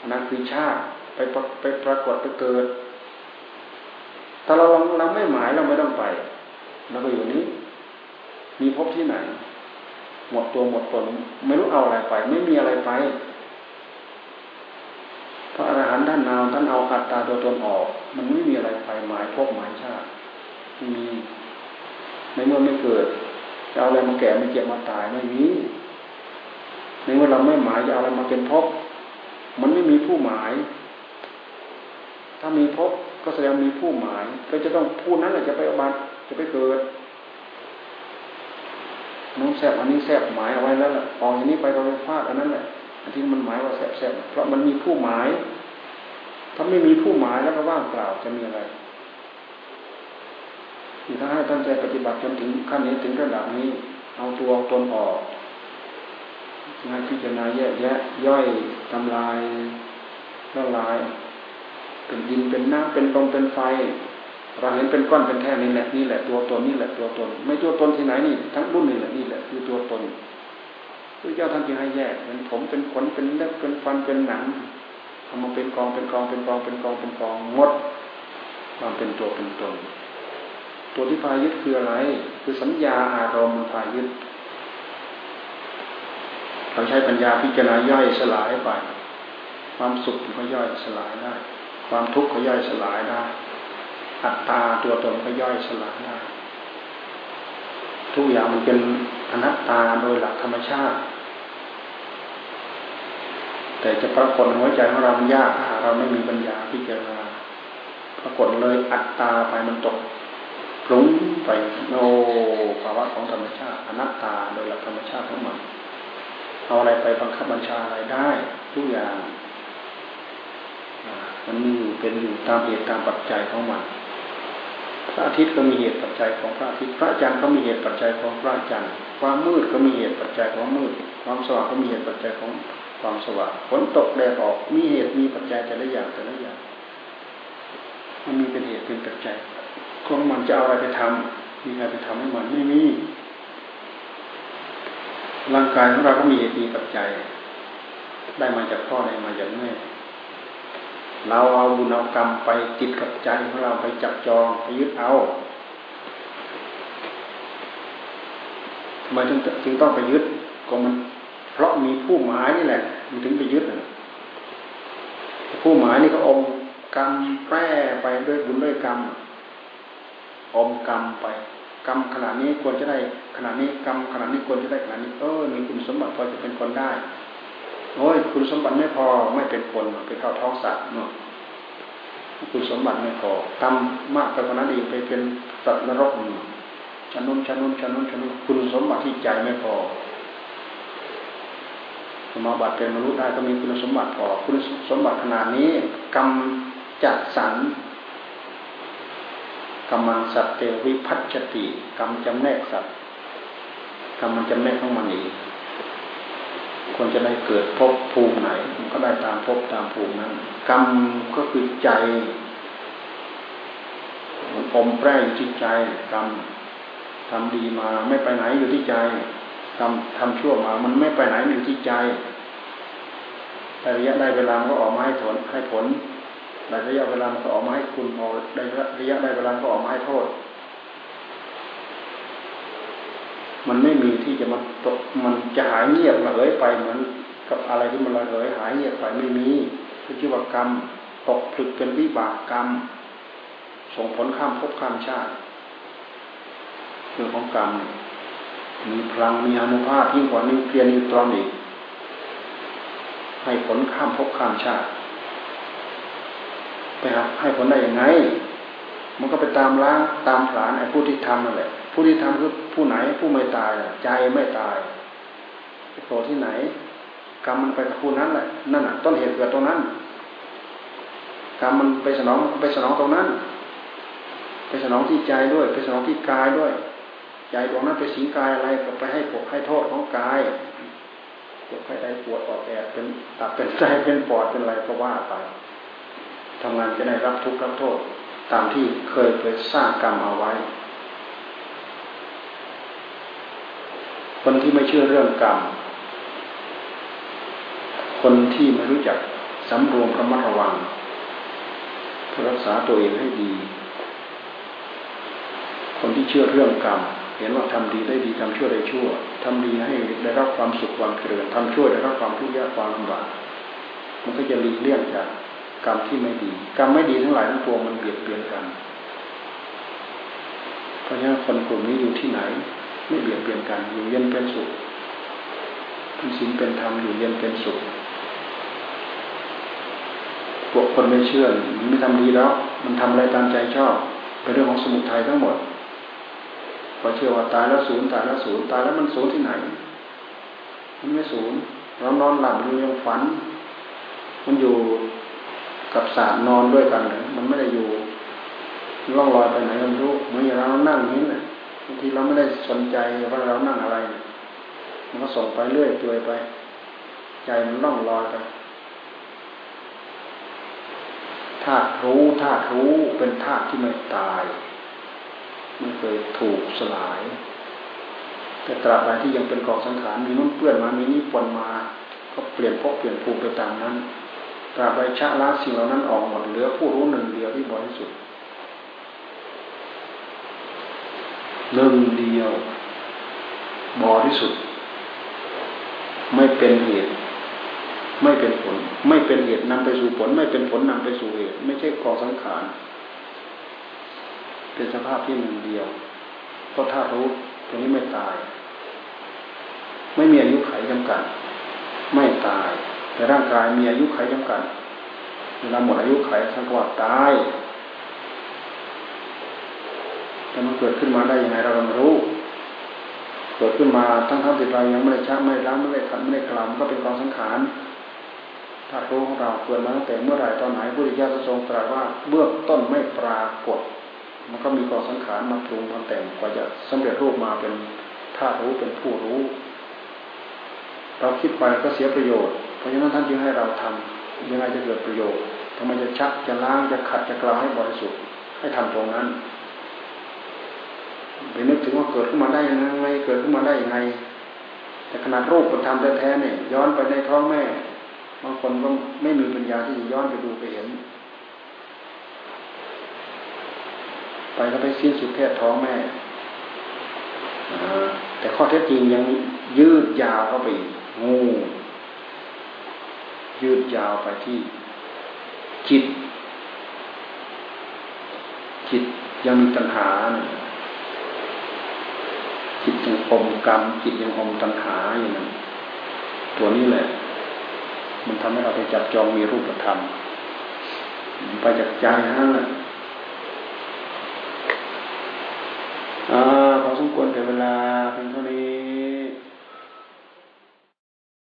อันนั้นคือชาติไปปรากฏไปเกิดแต่เราไม่หมายเราไม่ต้องไปเราก็อยู่นี้มีพบที่ไหนหมดตัวหมดตนไม่รู้เอาอะไรไปไม่มีอะไรไปพระอรหันต์ท่านนามท่านเอาอัตตาตัวตนออกมันไม่มีอะไรไปหมายพบหมายชาติมีในเมื่อไม่เกิดจะเอาอะไรมาแก่มาเจ็บมาตายไม่มีในเมื่อเราไม่หมายจะเอาอะไรมาเป็นพบมันไม่มีผู้หมายถ้ามีพบก็แสดงมีผู้หมายก็จะต้องผู้นั้นแหละจะไปบัตรจะไปเกิดน้องแสบอันนี้แสบหมายเอาไว้แล้วล่ะออกอย่างนี้ไปเราไปฟาดอันนั้นแหละอันที่มันหมายว่าแสบเพราะมันมีผู้หมายถ้าไม่มีผู้หมายแล้วก็ว่างเปล่าจะมีอะไรถ้าให้ตั้งใจปฏิบัติจนถึงขั้นนี้ถึงระดับนี้เอาตัวตนออกงานพิจารณาแยกแยะย่อยทำลายละลายเป็นดินเป็นน้ำเป็นลมเป็นไฟเราเห็นเป็นก้อนเป็นแท่งนี่แหละตัวตนนี่แหละตัวตนไม่ตัวตนที่ไหนนี่ทั้งบุญนี่แหละคือตัวตนพระเจ้าท่านจึงให้แยกเป็นผมเป็นขนเป็นเล็บเป็นฟันเป็นหนังทำมาเป็นกองเป็นกองเป็นกองเป็นกองเป็นกองหมดความเป็นตัวเป็นตนตัวที่พายึดคืออะไรคือสัญญาอารมณ์พายึดเราใช้ปัญญาพิจารณาย่อยสลายไปความสุขก็ย่อยสลายได้ความทุกข์ก็ย่อยสลายได้อัตตาตัวตนก็ย่อยสลายได้ทุกอย่างมันเป็นอนัตตาโดยหลักธรรมชาติแต่จะปรากฏในหัวใจของเรามันยากถ้าเราไม่มีปัญญาพิจารณา ปรากฏเลยอัตตาไปมันตกหลงไปโนภาวะของธรรมชาติอนัตตาโดยหลักธรรมชาติทั้งหมดเอาอะไรไปบังคับบัญชาอะไรได้ทุกอย่างมันมีอยู่เป็นอยู่ตามเหตุตามปัจจัยของมันพระอาทิตย์ก็มีเหตุปัจจัยของพระอาทิตย์พระจันทร์ก็มีเหตุปัจจัยของพระจันทร์ความมืดก็มีเหตุปัจจัยของมืดความสว่างก็มีเหตุปัจจัยของความสว่างฝนตกแดดออกมีเหตุมีปัจจัยแต่ละอย่างแต่ละอย่างมันมีเป็นเหตุเป็นปัจจัยของมันจะเอาอะไรไปทำมีอะไรไปทำให้มันไม่มีร่างกายของเราก็มีเหตุมีปัจจัยได้มาจากพ่อได้มาจากแม่เราเอาบุญเอากรรมไปติดกับใจของเราไปจับจองไปยึดเอาทำไมถึงต้องไปยึดก็มันเพราะมีผู้หมายนี่แหละมันถึงไปยึดผู้หมายนี่ก็อมกรรมแปร่ไปด้วยบุญด้วยกรรมอมกรรมไปกรรมขนาดนี้ควรจะได้ขนาดนี้กรรมขนาดนี้ควรจะได้ขนาดนี้มีคุณสมบัติพอจะเป็นคนได้โอ้ยคุณสมบัติไม่พอไม่เป็นคนไปเข้าท้องสัตว์เนาะคุณสมบัติไม่พอกรรมมากไปกว่านั้นอีกไปเป็นสัตว์นรกชั้นนู้นคุณสมบัติที่ใจไม่พอสมบัติเป็นมนุษย์ได้ก็มีคุณสมบัติพอคุณสมบัติขนาดนี้กรรมจัดสรรกรรมสัตว์เตวิพัชติกรรมจำแนกสัตว์กรรมมันจำแนกของมันเองคนจะได้เกิดภพภูมิไหนมันก็ได้ตามภพตามภูมินั้นกรรมก็คือใจมันอมแปร่อยู่ที่ใจกรรมทำดีมาไม่ไปไหนอยู่ที่ใจกรรมทำชั่วมามันไม่ไปไหนอยู่ที่ใจแต่ระยะได้เวลาก็ออกมาให้ผลระยะเวลาก็ออกมาให้คุณพอได้ระยะได้เวลาก็ออกมาให้โทษมันไม่มีที่จะมาตกมันจะหายเงียบระเหยไปเหมือนกับอะไรที่มันระเหยหายเงียบไปไม่มีคือชื่อว่ากรรมตกผลึกเป็นวิบากกรรมส่งผลข้ามภพข้ามชาติเรื่องของกรรมมีพลังมีอานุภาพยิ่งกว่านิวเคลียร์นิวตรอนอีกให้ผลข้ามภพข้ามชาติไปครับให้ผลได้ยังไงมันก็ไปตามล้างตามผลาญไอ้ผู้ที่ทำนั่นแหละผู้ที่ทำคือผู้ไหนผู้ไม่ตายใจไม่ตายไปโผล่ที่ไหนกรรมมันไปกับผู้นั้นแหละนั่นน่ะต้นเหตุเกิดตรงนั้นกรรมมันไปสนองตรงนั้นไปสนองที่ใจด้วยไปสนองที่กายด้วยใจดวงนั้นไปสิงกายอะไรก็ไปให้ปกให้โทษของกายปวดไข้ได้ปวดออกแอบเป็นตับเป็นไตเป็นปอดเป็นอะไรก็ว่าไปทำงานจะได้รับทุกข์รับโทษตามที่เคยสร้างกรรมเอาไว้คนที่ไม่เชื่อเรื่องกรรมคนที่ไม่รู้จักสำรวมระมัดระวังรักษาตัวเองให้ดีคนที่เชื่อเรื่องกรรมเห็นว่าทำดีได้ดีทำชั่วได้ชั่วทำดีให้ได้รับความสุขความเจริญทำชั่วได้รับความทุกข์ยากความลำบากมันก็จะหลีกเลี่ยงจากกรรมที่ไม่ดีกรรมไม่ดีทั้งหลายทั้งปวงมันเบียดเบียนกันเพราะฉะนั้นคนกลุ่มนี้อยู่ที่ไหนไม่เบียดเบียนกันอยู่เย็นเป็นสุขเป็นศีลเป็นธรรมอยู่เย็นเป็นสุขพวกคนไม่เชื่อมันไม่ทำดีแล้วมันทำอะไรตามใจชอบเป็นเรื่องของสมุทัยทั้งหมดพอเชื่อว่าตายแล้วสูญตายแล้วสูญตายแล้วมันสูญที่ไหนมันไม่สูญเรานอนหลับอยู่ยังฝันมันอยู่กับสารนอนด้วยกันมันไม่ได้อยู่ล่องลอยไปไหนไม่รู้เมื่อเรานั่งนี้นะบางทีเราไม่ได้สนใจว่าเรานั่งอะไรมันก็ส่งไปเรื่อยเปื่อยไปใจมันล่องลอยไปธาตุรู้ธาตุรู้เป็นธาตุที่ไม่ตายมันเคยถูกสลายแต่ตราบใดที่ยังเป็นกองสังขารมีนุ่นเปื้อนมามีนี่ปนมาก็เปลี่ยนเพราะเปลี่ยนภูมิไปตามนั้นตราบใดชะล้างสิ่งเหล่านั้นออกหมดเหลือผู้รู้หนึ่งเดียวที่บริสุทธิ์หนึ่งเดียวบริสุทธิ์ไม่เป็นเหตุไม่เป็นผลไม่เป็นเหตุนำไปสู่ผลไม่เป็นผลนำไปสู่เหตุไม่ใช่กองสังขารเป็นสภาพที่หนึ่งเดียวเพราะถ้ารู้ตรงนี้ไม่ตายไม่มีอายุขัยจำกัดไม่ตายแต่ร่างกายมีอายุขัยจำกัดเวลาหมดอายุขัยสังขารตาย แต่มันเกิดขึ้นมาได้ยังไงเราไม่รู้เกิดขึ้นมาทั้งที่เรายังไม่ได้ชักไม่ล้างไม่ได้ขัดไม่ได้กล่าวมันก็เป็นกองสังขารธาตุรู้ของเราเกิดมาตั้งแต่เมื่อไหร่ตอนไหนพระพุทธเจ้าทรงตรัสว่าเบื้องต้นไม่ปรากฏมันก็มีกองสังขารมาปรุงมาแต่งกว่าจะสำเร็จรูปมาเป็นธาตุรู้เป็นผู้รู้เราคิดไปก็เสียประโยชน์เพราะฉะนั้นท่านจึงให้เราทำยังไงจะเกิดประโยชน์ทำไมจะชักจะล้างจะขัดจะกล่าวให้บริสุทธิ์ให้ทำตรงนั้นไปนึกถึงว่าเกิดขึ้นมาได้ยังไงเกิดขึ้นมาได้ยังไงแต่ขนาดรูปธรรมแท้ๆเนี่ยย้อนไปในท้องแม่บางคนก็ไม่มีปัญญาที่จะย้อนไปดูไปเห็นไปก็ไปสิ้นสุดแท้ท้องแม่แต่ข้อเท็จจริงยังยืดยาวเข้าไปงูยืดยาวไปที่จิตยังมีตัณหาจิตยังอมกรรมจิตยังอมตัณหาอยู่นั่นตัวนี้แหละมันทำให้เราไปจับจองมีรูปธรรมไปจากใจนั่นแหละ